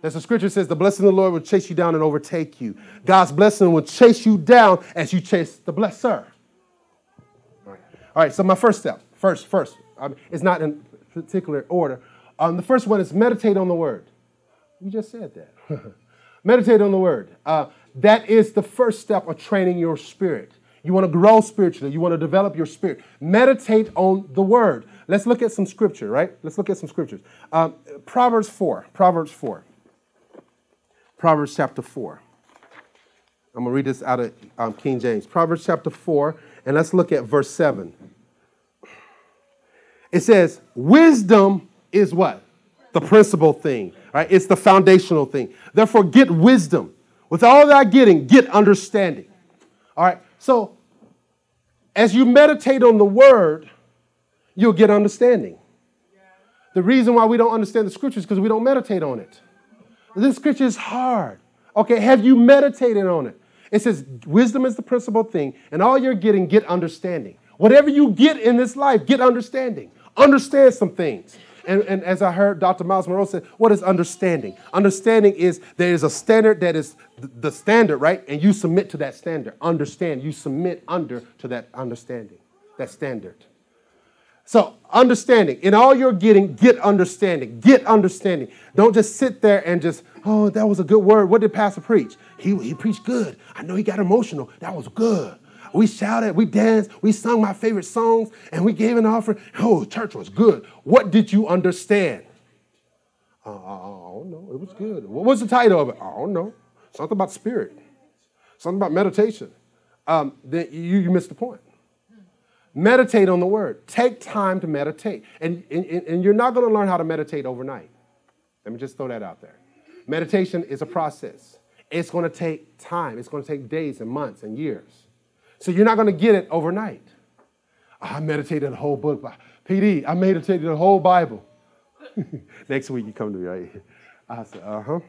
As the scripture says, the blessing of the Lord will chase you down and overtake you. God's blessing will chase you down as you chase the blesser. All right, so my first step, first, it's not in particular order. The first one is meditate on the word. You just said that. Meditate on the word. That is the first step of training your spirit. You want to grow spiritually. You want to develop your spirit. Meditate on the word. Let's look at some scripture, right? Let's look at some scriptures. Proverbs chapter 4. I'm going to read this out of King James. Proverbs chapter 4, and let's look at verse 7. It says, wisdom is what? The principal thing, right? It's the foundational thing. Therefore, get wisdom. With all that getting, get understanding. All right. So as you meditate on the word, you'll get understanding. The reason why we don't understand the scripture is because we don't meditate on it. This scripture is hard. Okay. Have you meditated on it? It says wisdom is the principal thing, and all you're getting, get understanding. Whatever you get in this life, get understanding. Understand some things. And as I heard Dr. Miles Monroe said, what is understanding? Understanding is there is a standard that is the standard, right? And you submit to that standard. Understand. You submit to that understanding, that standard. So understanding. In all you're getting, get understanding. Get understanding. Don't just sit there and just, oh, that was a good word. What did Pastor preach? He preached good. I know he got emotional. That was good. We shouted, we danced, we sung my favorite songs, and we gave an offering. Oh, church was good. What did you understand? I don't know. It was good. What was the title of it? I don't know. Something about spirit. Something about meditation. Then you missed the point. Meditate on the word. Take time to meditate. And you're not going to learn how to meditate overnight. Let me just throw that out there. Meditation is a process. It's going to take time. It's going to take days and months and years. So you're not going to get it overnight. I meditated the whole book. PD, I meditated the whole Bible. Next week you come to me, right? I said, uh-huh.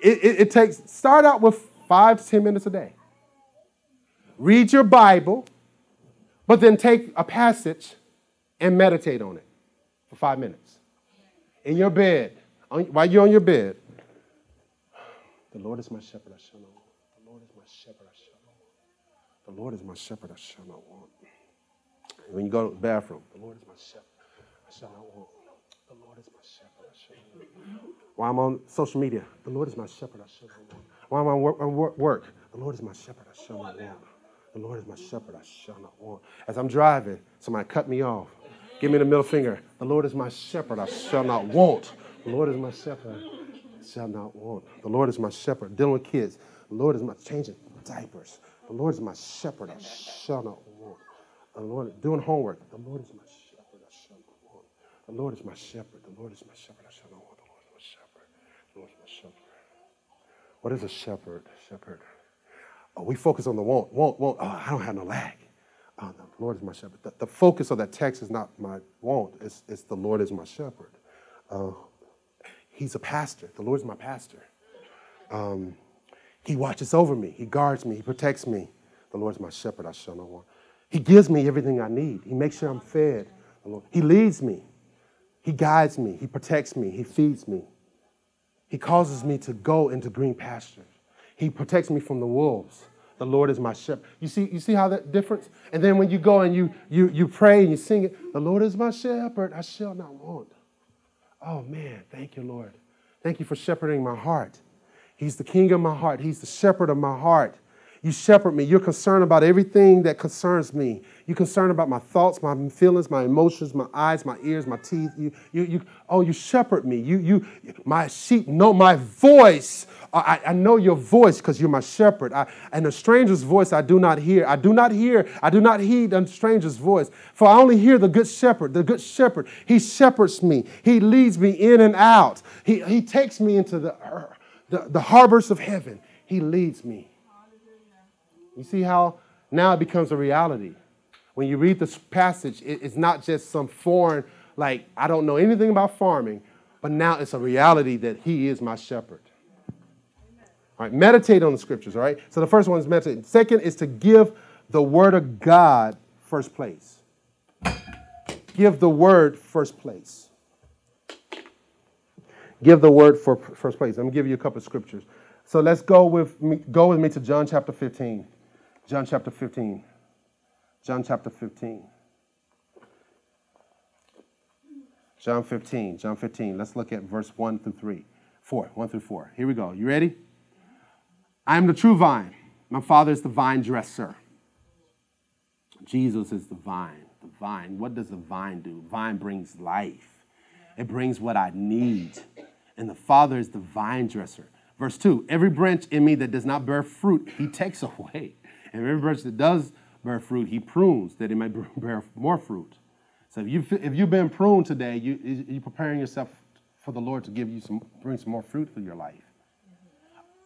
It takes, start out with 5 to 10 minutes a day. Read your Bible, but then take a passage and meditate on it. for 5 minutes. In your bed, while you're on your bed. The Lord is my shepherd, I shall not want. The Lord is my shepherd, I shall not want. The Lord is my shepherd, I shall not want. When you go to the bathroom, the Lord is my shepherd, I shall not want. The Lord is my shepherd, I shall not want. While I'm on social media, the Lord is my shepherd, I shall not want. While I'm on work, the Lord is my shepherd, I shall not want. The Lord is my shepherd, I shall not want. As I'm driving, somebody cut me off. Give me the middle finger. The Lord is my shepherd, I shall not want. The Lord is my shepherd, I shall not want. The Lord is my shepherd. Dealing with kids. The Lord is my changing diapers. The Lord is my shepherd, I shall not want. The Lord doing homework. The Lord is my shepherd, I shall not want. The Lord is my shepherd. The Lord is my shepherd, I shall not want. The Lord is my shepherd. The Lord is my shepherd. What is a shepherd? Shepherd. Oh, we focus on the want. Oh, I don't have no lack. Oh, no, the Lord is my shepherd. The focus of that text is not my want. It's the Lord is my shepherd. He's a pastor. The Lord is my pastor. He watches over me. He guards me. He protects me. The Lord is my shepherd. I shall not want. He gives me everything I need. He makes sure I'm fed. The Lord. He leads me. He guides me. He protects me. He feeds me. He causes me to go into green pastures. He protects me from the wolves. The Lord is my shepherd. You see how that difference? And then when you go and you pray and you sing it, the Lord is my shepherd, I shall not want. Oh, man, thank you, Lord. Thank you for shepherding my heart. He's the king of my heart. He's the shepherd of my heart. You shepherd me. You're concerned about everything that concerns me. You're concerned about my thoughts, my feelings, my emotions, my eyes, my ears, my teeth. You shepherd me. My sheep know my voice. I know your voice because you're my shepherd. And a stranger's voice I do not hear. I do not heed a stranger's voice. For I only hear the good shepherd. The good shepherd, he shepherds me. He leads me in and out. He takes me into the harbors of heaven. He leads me. You see how now it becomes a reality. When you read this passage, it's not just some foreign, like, I don't know anything about farming, but now it's a reality that he is my shepherd. All right, meditate on the scriptures, all right? So the first one is meditate. Second is to give the word of God first place. Give the word first place. Give the word for first place. I'm going to give you a couple of scriptures. So let's go with me to John chapter 15. John chapter 15. John chapter 15. John 15. John 15. Let's look at verse 1 through 3. 4. 1 through 4. Here we go. You ready? I am the true vine. My Father is the vine dresser. Jesus is the vine. The vine. What does the vine do? Vine brings life. It brings what I need. And the Father is the vine dresser. Verse 2. Every branch in me that does not bear fruit, he takes away. And every branch that does bear fruit, he prunes, that it may bear more fruit. So if you've been pruned today, you're preparing yourself for the Lord to bring some more fruit through your life.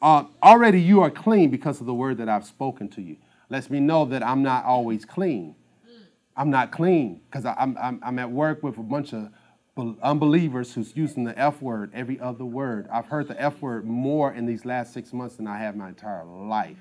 Already you are clean because of the word that I've spoken to you. Lets me know that I'm not always clean. I'm not clean because I'm at work with a bunch of unbelievers who's using the F word every other word. I've heard the F word more in these last 6 months than I have my entire life.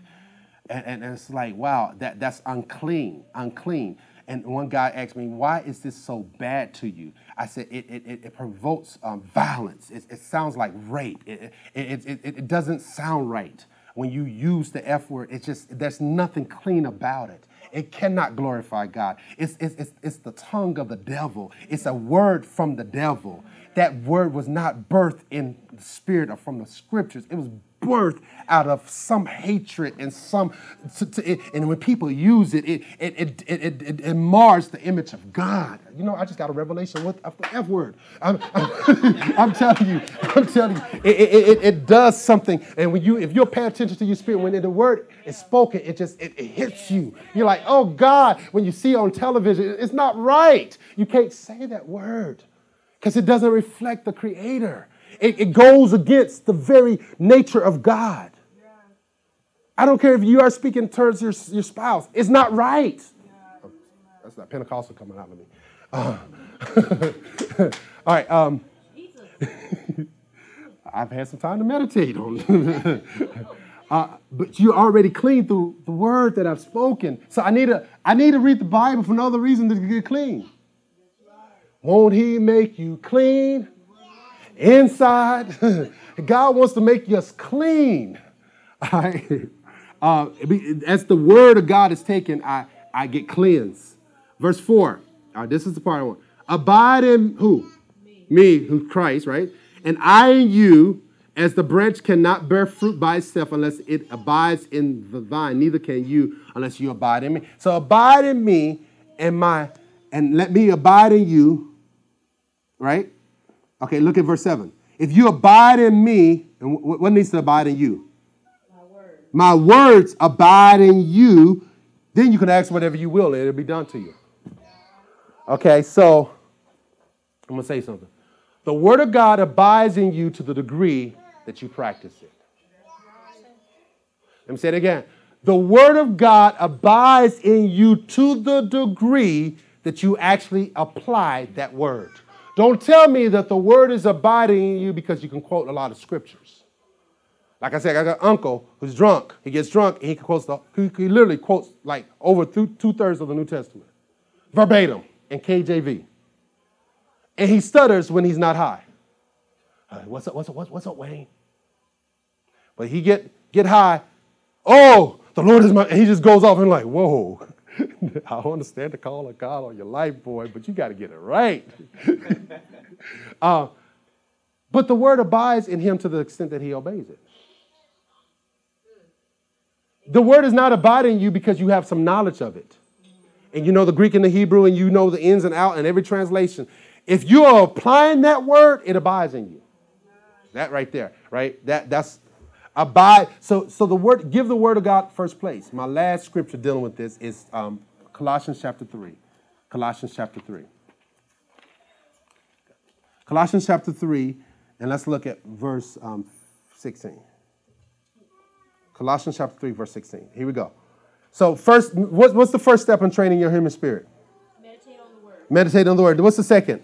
And it's like, wow, that's unclean. And one guy asked me, why is this so bad to you? I said, it provokes violence. It sounds like rape. It doesn't sound right. When you use the F word, it's just, there's nothing clean about it. It cannot glorify God. It's the tongue of the devil. It's a word from the devil. That word was not birthed in the spirit or from the scriptures. It was birthed out of some hatred and and when people use it mars the image of God. You know, I just got a revelation with the F word. I'm telling you, it does something. And if you pay attention to your spirit, when the word is spoken, it hits you. You're like, oh God, when you see it on television, it's not right. You can't say that word because it doesn't reflect the Creator. It goes against the very nature of God. Yeah. I don't care if you are speaking towards your spouse. It's not right. Yeah. Oh, that's not Pentecostal coming out of me. All right. I've had some time to meditate on but you're already clean through the word that I've spoken. So I need to read the Bible for no other reason than to get clean. Won't he make you clean inside? God wants to make us clean. All right? As the word of God is taken, I get cleansed. Verse 4. All right, this is the part I want. Abide in who? Me, who's Christ, right? And I in you, as the branch cannot bear fruit by itself unless it abides in the vine, neither can you unless you abide in me. So abide in me and let me abide in you, right? Okay, look at verse 7. If you abide in me, and what needs to abide in you? My word. My words abide in you, then you can ask whatever you will, it'll be done to you. Okay, so I'm going to say something. The word of God abides in you to the degree that you practice it. Let me say it again. The word of God abides in you to the degree that you actually apply that word. Don't tell me that the word is abiding in you because you can quote a lot of scriptures. Like I said, I got an uncle who's drunk. He gets drunk and he literally quotes like over two-thirds of the New Testament. Verbatim in KJV. And he stutters when he's not high. What's up, Wayne? But he get high. Oh, the Lord is my... And he just goes off and like, whoa. I understand the call of God on your life, boy, but you got to get it right. But the word abides in him to the extent that he obeys it. The word is not abiding in you because you have some knowledge of it. And you know the Greek and the Hebrew, and you know the ins and out and every translation. If you are applying that word, it abides in you. That right there, right? That's abide. So the word, give the word of God first place. My last scripture dealing with this is Colossians chapter 3. Colossians chapter 3, and let's look at verse 16. Colossians chapter 3, verse 16. Here we go. So first, what's the first step in training your human spirit? Meditate on the word. What's the second?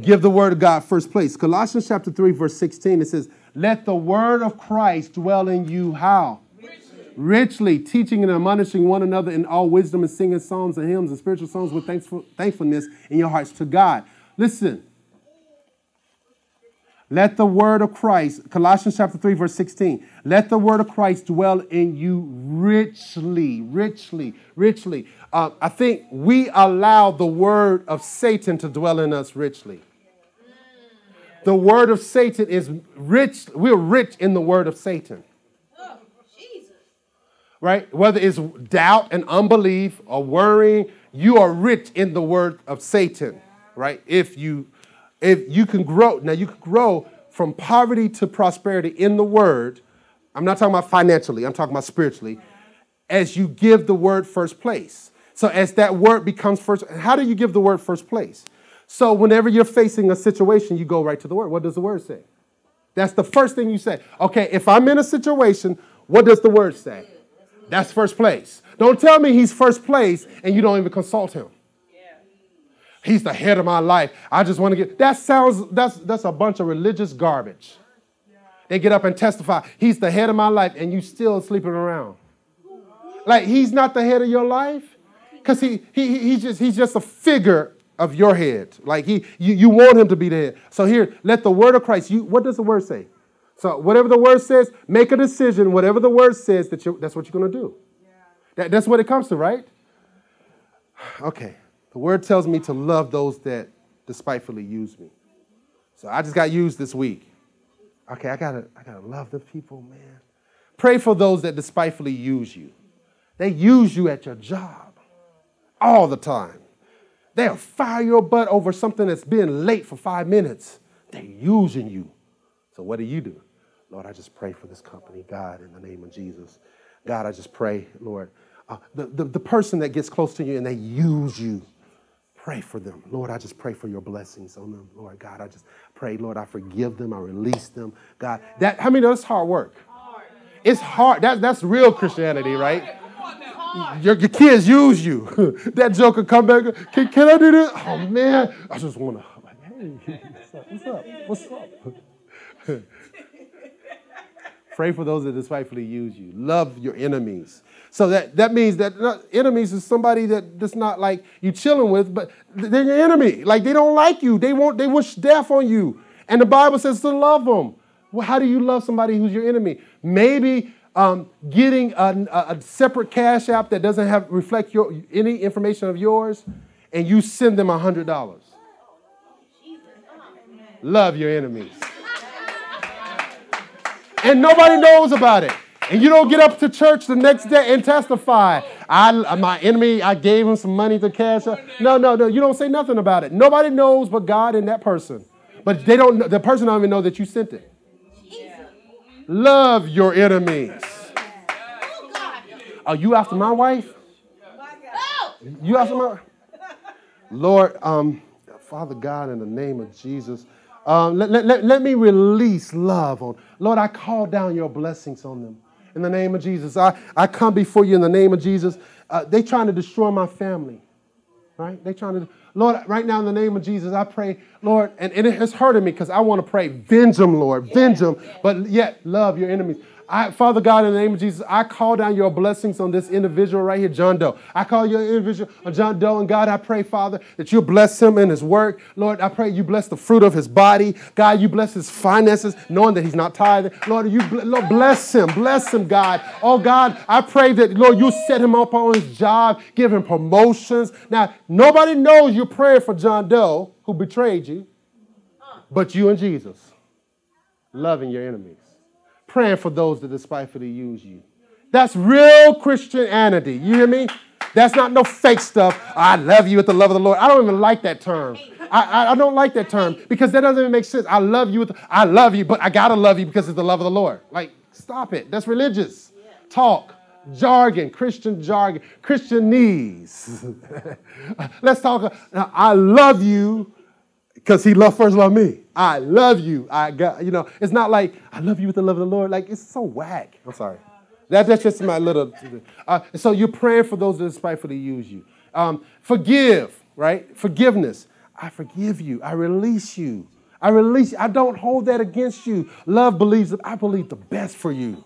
Give the word of God first place. Colossians chapter 3, verse 16, it says, let the word of Christ dwell in you how? Richly, teaching and admonishing one another in all wisdom and singing psalms and hymns and spiritual songs with thankfulness in your hearts to God. Listen. Let the word of Christ, Colossians chapter 3, verse 16. Let the word of Christ dwell in you richly. I think we allow the word of Satan to dwell in us richly. The word of Satan is rich. We're rich in the word of Satan. Oh, Jesus. Right? Whether it's doubt and unbelief or worrying, you are rich in the word of Satan. Right? If you can grow, now you can grow from poverty to prosperity in the word. I'm not talking about financially. I'm talking about spiritually. As you give the word first place. So as that word becomes first, how do you give the word first place? So whenever you're facing a situation, you go right to the word. What does the word say? That's the first thing you say. Okay, if I'm in a situation, what does the word say? That's first place. Don't tell me he's first place and you don't even consult him. He's the head of my life. I just want to get... That's a bunch of religious garbage. They get up and testify. He's the head of my life, and you still sleeping around. Like, he's not the head of your life? Because he's just a figure of your head. Like, you want him to be the head. So here, let the word of Christ... what does the word say? So whatever the word says, make a decision. Whatever the word says, that's what you're going to do. That's what it comes to, right? Okay. The word tells me to love those that despitefully use me. So I just got used this week. Okay, I gotta love the people, man. Pray for those that despitefully use you. They use you at your job all the time. They'll fire your butt over something that's been late for 5 minutes. They're using you. So what do you do? Lord, I just pray for this company, God, in the name of Jesus. God, I just pray, Lord. The person that gets close to you and they use you. Pray for them. Lord, I just pray for your blessings on them. Lord, God, I just pray, Lord, I forgive them. I release them. God, that's hard work. It's hard. That's real Christianity, right? Your kids use you. That joke will come back. Can I do this? Oh, man. I just want to, hey, what's up? Pray for those that despitefully use you. Love your enemies. So that means that enemies is somebody that's not like you chilling with, but they're your enemy. Like, they don't like you. They wish death on you. And the Bible says to love them. Well, how do you love somebody who's your enemy? Maybe getting a separate cash app that doesn't reflect any information of yours, and you send them $100. Love your enemies. And nobody knows about it. And you don't get up to church the next day and testify. My enemy, I gave him some money to cash up. No. You don't say nothing about it. Nobody knows but God and that person. But they don't. The person don't even know that you sent it. Yeah. Love your enemies. Are you after my wife? You after my Lord, Father God, in the name of Jesus. Let me release love on. Lord, I call down your blessings on them in the name of Jesus. I come before you in the name of Jesus. They trying to destroy my family, right? They trying to, Lord, right now in the name of Jesus, I pray, Lord, and it has hurting me because I want to pray, venge them, Lord, venge them, but yet love your enemies. Father God, in the name of Jesus, I call down your blessings on this individual right here, John Doe. I call your individual John Doe, and God, I pray, Father, that you bless him in his work. Lord, I pray you bless the fruit of his body. God, you bless his finances, knowing that he's not tithing. Lord, you Lord, bless him, God. Oh, God, I pray that, Lord, you set him up on his job, give him promotions. Now, nobody knows you're praying for John Doe, who betrayed you, but you and Jesus, loving your enemies. Praying for those that despitefully use you. That's real Christianity. You hear me? That's not no fake stuff. I love you with the love of the Lord. I don't even like that term. I don't like that term because that doesn't even make sense. I love you with I love you, but I gotta love you because it's the love of the Lord. Like, stop it. That's religious talk, jargon, Christianese. Let's talk. I love you. Because he first loved me. I love you. It's not like I love you with the love of the Lord. Like, it's so whack. I'm sorry. That's just my little. So you're praying for those that despitefully use you. Forgive, right? Forgiveness. I forgive you. I release you. I don't hold that against you. Love believes. I believe the best for you.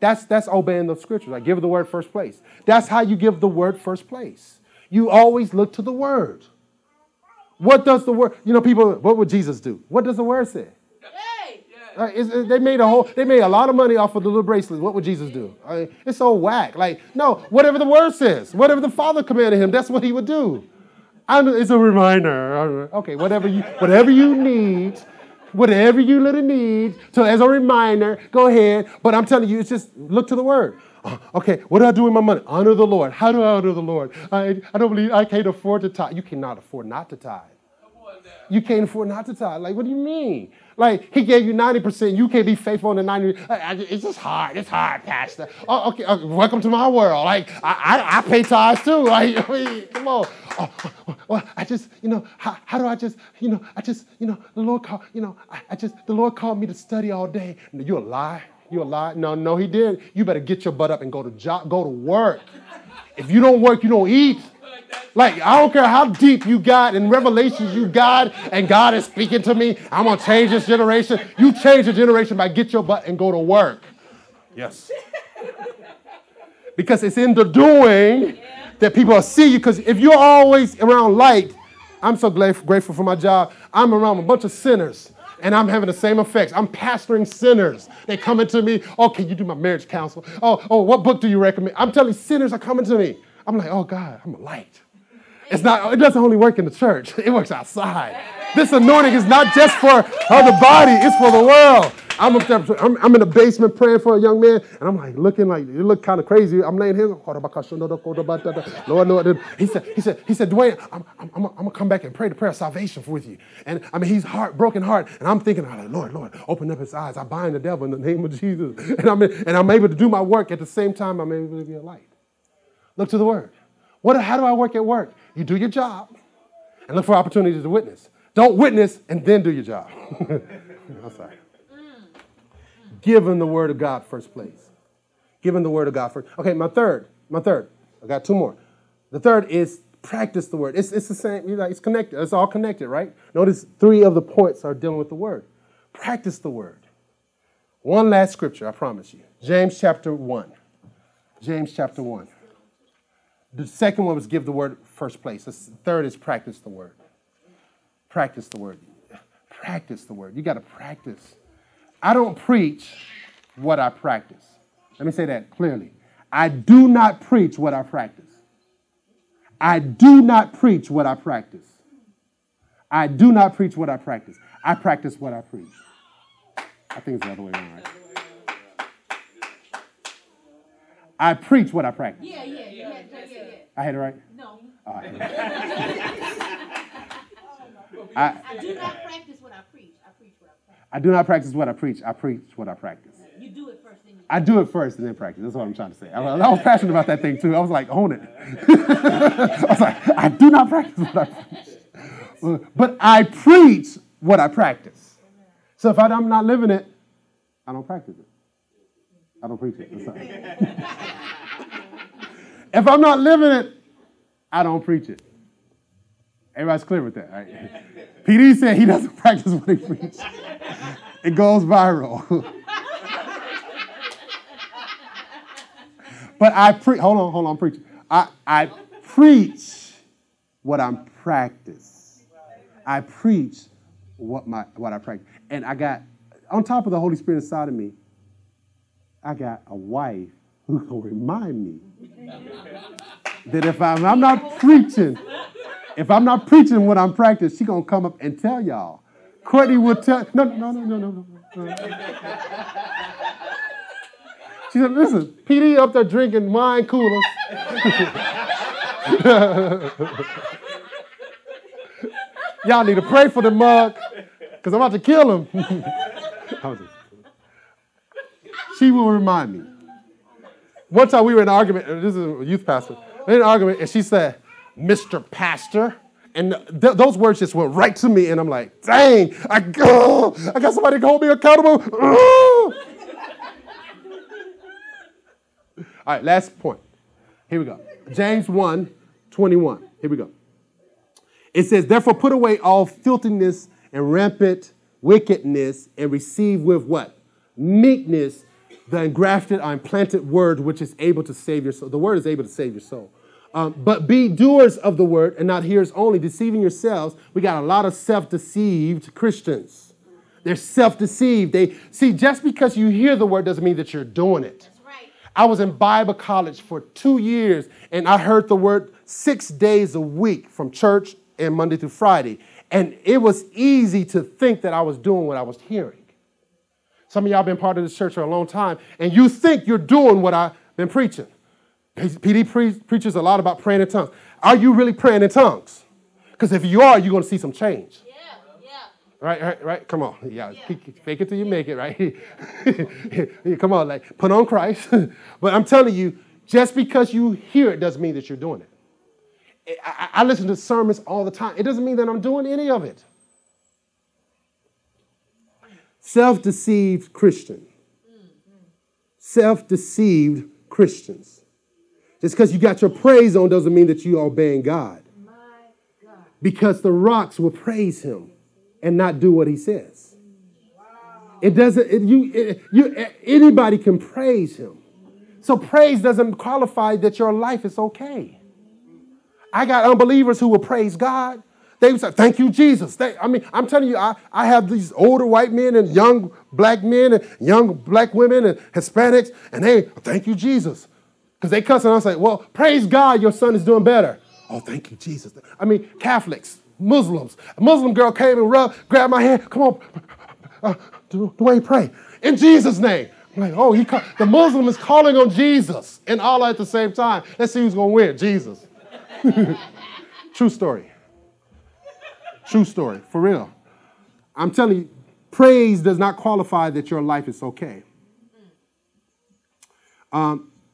That's obeying the scriptures. I give the word first place. That's how you give the word first place. You always look to the word. What does the word, people, what would Jesus do? What does the word say? Hey! They made a lot of money off of the little bracelets. What would Jesus do? I mean, it's so whack. Like, no, whatever the word says, whatever the Father commanded him, that's what he would do. It's a reminder. Okay, whatever you need, whatever you little need, so as a reminder, go ahead. But I'm telling you, it's just look to the word. Okay, what do I do with my money? Honor the Lord. How do I honor the Lord? I don't believe I can't afford to tithe. You cannot afford not to tithe. You can't afford not to tithe. Like, what do you mean? Like, he gave you 90%. You can't be faithful on the 90%. It's just hard. It's hard, Pastor. Oh, okay, welcome to my world. Like, I pay tithes too. Like, I mean, come on. Well, I just, how do I just, the Lord called, the Lord called me to study all day. You're a lie. You a lie? No, he didn't. You better get your butt up and go to work. If you don't work, you don't eat. Like, I don't care how deep you got and revelations you got, and God is speaking to me. I'm going to change this generation. You change the generation by get your butt and go to work. Yes. Because it's in the doing that people will see you. Because if you're always around light, I'm so grateful for my job. I'm around a bunch of sinners. And I'm having the same effects. I'm pastoring sinners. They coming to me. Oh, can you do my marriage counsel? Oh, what book do you recommend? I'm telling you, sinners are coming to me. I'm like, oh God, I'm a light. It doesn't only work in the church. It works outside. This anointing is not just for the body. It's for the world. I'm in the basement praying for a young man, and I'm like looking like it looked kind of crazy. I'm laying here. Lord, he said, Dwayne, I'm gonna come back and pray the prayer of salvation with you. And I mean, he's broken heart, and I'm thinking, I'm like, Lord, open up his eyes. I bind the devil in the name of Jesus, and I'm able to do my work at the same time. I'm able to be a light. Look to the word. How do I work at work? You do your job, and look for opportunities to witness. Don't witness and then do your job. I'm sorry. Given the word of God first place. Given the word of God first. Okay, my third. I got two more. The third is practice the word. It's the same. It's connected. It's all connected, right? Notice three of the points are dealing with the word. Practice the word. One last scripture, I promise you. James chapter 1. James chapter 1. The second one was give the word first place. The third is practice the word. Practice the word. Practice the word. You got to practice. I don't preach what I practice. Let me say that clearly. I do not preach what I practice. I do not preach what I practice. I do not preach what I practice. I practice what I preach. I think it's the other way around, right? I preach what I practice. Yeah. I had it right? No. Oh, I, I do not practice what I preach. I preach what I practice. I do not practice what I preach. I preach what I practice. You do it first, then you practice. I do it first and then practice. That's what I'm trying to say. I was passionate about that thing, too. I was like, own it. I was like, I do not practice what I preach. But I preach what I practice. So if I'm not living it, I don't practice it. I don't preach it. I'm sorry. If I'm not living it, I don't preach it. Everybody's clear with that, right? Yeah. PD said he doesn't practice what he preaches. It goes viral. But I preach. Hold on, preach. I preach what I'm practice. I preach what I practice. And I got, on top of the Holy Spirit inside of me, I got a wife who can remind me that if I'm not preaching, what I'm practicing, she's going to come up and tell y'all. Courtney will tell, no. She said, listen, PD up there drinking wine coolers. Y'all need to pray for the mug because I'm about to kill him. She will remind me. One time we were in an argument, this is a youth pastor, we were in an argument, and she said, Mr. Pastor, and those words just went right to me, and I'm like, dang, I got somebody to hold me accountable. All right, last point. Here we go. James 1:21. Here we go. It says, therefore put away all filthiness and rampant wickedness, and receive with what? Meekness, the engrafted or implanted word, which is able to save your soul. The word is able to save your soul. But be doers of the word and not hearers only, deceiving yourselves. We got a lot of self-deceived Christians. They're self-deceived. They see, just because you hear the word doesn't mean that you're doing it. That's right. I was in Bible college for 2 years, and I heard the word 6 days a week from church and Monday through Friday. And it was easy to think that I was doing what I was hearing. Some of y'all been part of this church for a long time, and you think you're doing what I've been preaching. PD preaches a lot about praying in tongues. Are you really praying in tongues? Because if you are, you're going to see some change. Yeah. Right. Come on. Yeah. Fake it till you make it, right? Yeah. Come on, like, put on Christ. But I'm telling you, just because you hear it doesn't mean that you're doing it. I listen to sermons all the time. It doesn't mean that I'm doing any of it. Self-deceived Christian. Self-deceived Christians. Just because you got your praise on doesn't mean that you're obeying God. My God. Because the rocks will praise him and not do what he says. Wow. It doesn't, anybody can praise him. So praise doesn't qualify that your life is okay. I got unbelievers who will praise God. They would say, thank you, Jesus. I'm telling you, I have these older white men and young black men and young black women and Hispanics, and they, thank you, Jesus. Because they cuss, and I say, well, praise God, your son is doing better. Oh, thank you, Jesus. Catholics, Muslims. A Muslim girl came and grabbed my hand. Come on, Dwayne, pray. In Jesus' name. I'm like, oh, the Muslim is calling on Jesus and Allah at the same time. Let's see who's going to win, Jesus. True story. True story, for real. I'm telling you, praise does not qualify that your life is okay.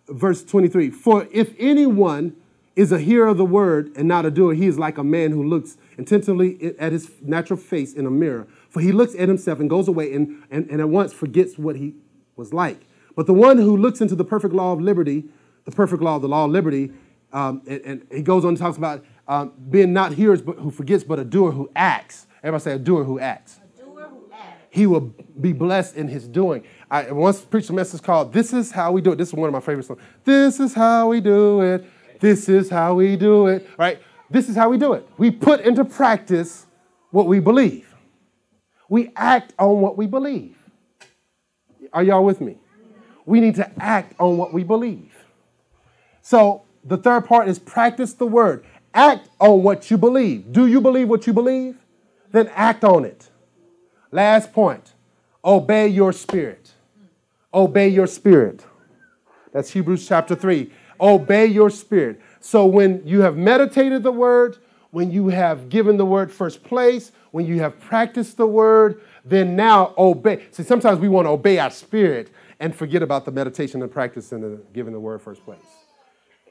Verse 23, for if anyone is a hearer of the word and not a doer, he is like a man who looks intensely at his natural face in a mirror. For he looks at himself and goes away and at once forgets what he was like. But the one who looks into the perfect law of liberty, and he goes on and talks about being not hearers but who forgets, but a doer who acts. Everybody say a doer who acts. he will be blessed in his doing. I once preached a message called, This Is How We Do It. This is one of my favorite songs. This is how we do it. This is how we do it. All right? This is how we do it. We put into practice what we believe. We act on what we believe. Are y'all with me? We need to act on what we believe. So the third part is practice the word. Act on what you believe. Do you believe what you believe? Then act on it. Last point, obey your spirit. Obey your spirit. That's Hebrews chapter 3. Obey your spirit. So when you have meditated the word, when you have given the word first place, when you have practiced the word, then now obey. See, sometimes we want to obey our spirit and forget about the meditation and practice and the giving the word first place.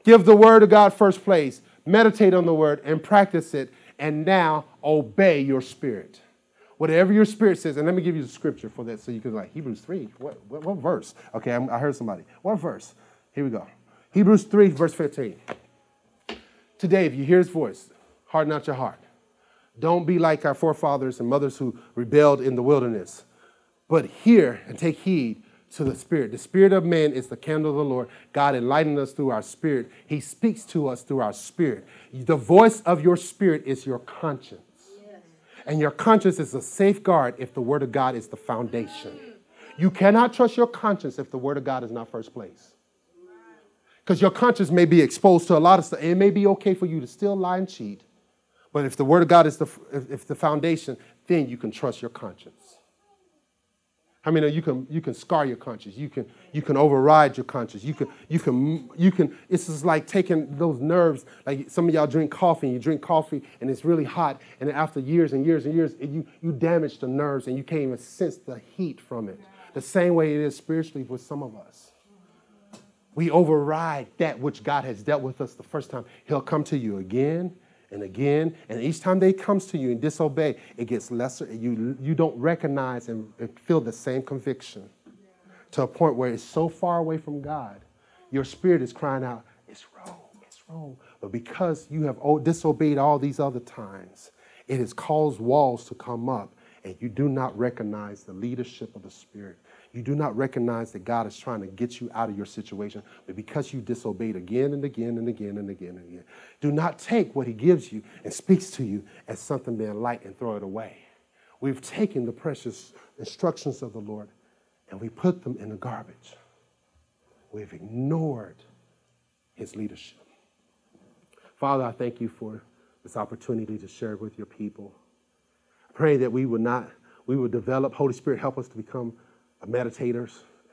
Give the word of God first place. Meditate on the word and practice it. And now obey your spirit. Whatever your spirit says. And let me give you the scripture for that so you can like, Hebrews 3, what verse? Okay, I heard somebody. What verse? Here we go. Hebrews 3, verse 15. Today, if you hear his voice, harden not your heart. Don't be like our forefathers and mothers who rebelled in the wilderness. But hear and take heed to the Spirit. The Spirit of man is the candle of the Lord. God enlightened us through our spirit. He speaks to us through our spirit. The voice of your spirit is your conscience. Yes. And your conscience is a safeguard if the Word of God is the foundation. You cannot trust your conscience if the Word of God is not first place. Because your conscience may be exposed to a lot of stuff. It may be okay for you to still lie and cheat. But if the Word of God is the foundation, then you can trust your conscience. I mean, you can scar your conscience. You can override your conscience. You can. It's just like taking those nerves. Like some of y'all drink coffee, and you drink coffee, and it's really hot. And after years and years and years, you damage the nerves, and you can't even sense the heat from it. The same way it is spiritually with some of us. We override that which God has dealt with us the first time. He'll come to you again. And again, and each time they comes to you and disobey, it gets lesser. You don't recognize and feel the same conviction to a point where it's so far away from God. Your spirit is crying out, it's wrong, it's wrong. But because you have disobeyed all these other times, it has caused walls to come up, and you do not recognize the leadership of the Spirit. You do not recognize that God is trying to get you out of your situation, but because you disobeyed again and again and again and again and again. Do not take what he gives you and speaks to you as something being light and throw it away. We've taken the precious instructions of the Lord and we put them in the garbage. We've ignored his leadership. Father, I thank you for this opportunity to share with your people. I pray that we would develop, Holy Spirit, help us to become meditators,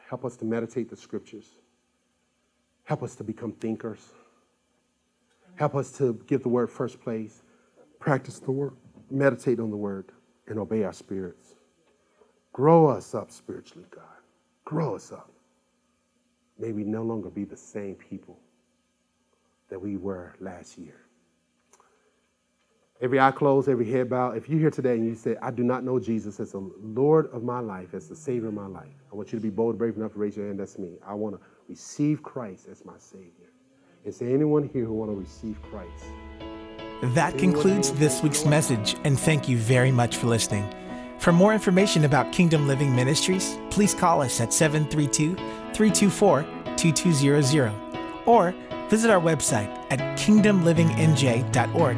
help us to meditate the scriptures. Help us to become thinkers. Help us to give the word first place, practice the word, meditate on the word, and obey our spirits. Grow us up spiritually, God. Grow us up. May we no longer be the same people that we were last year. Every eye closed, every head bowed. If you're here today and you say, I do not know Jesus as the Lord of my life, as the Savior of my life, I want you to be bold, brave enough to raise your hand. That's me. I want to receive Christ as my Savior. Is there anyone here who want to receive Christ? That concludes this week's message, and thank you very much for listening. For more information about Kingdom Living Ministries, please call us at 732-324-2200 or visit our website at kingdomlivingnj.org.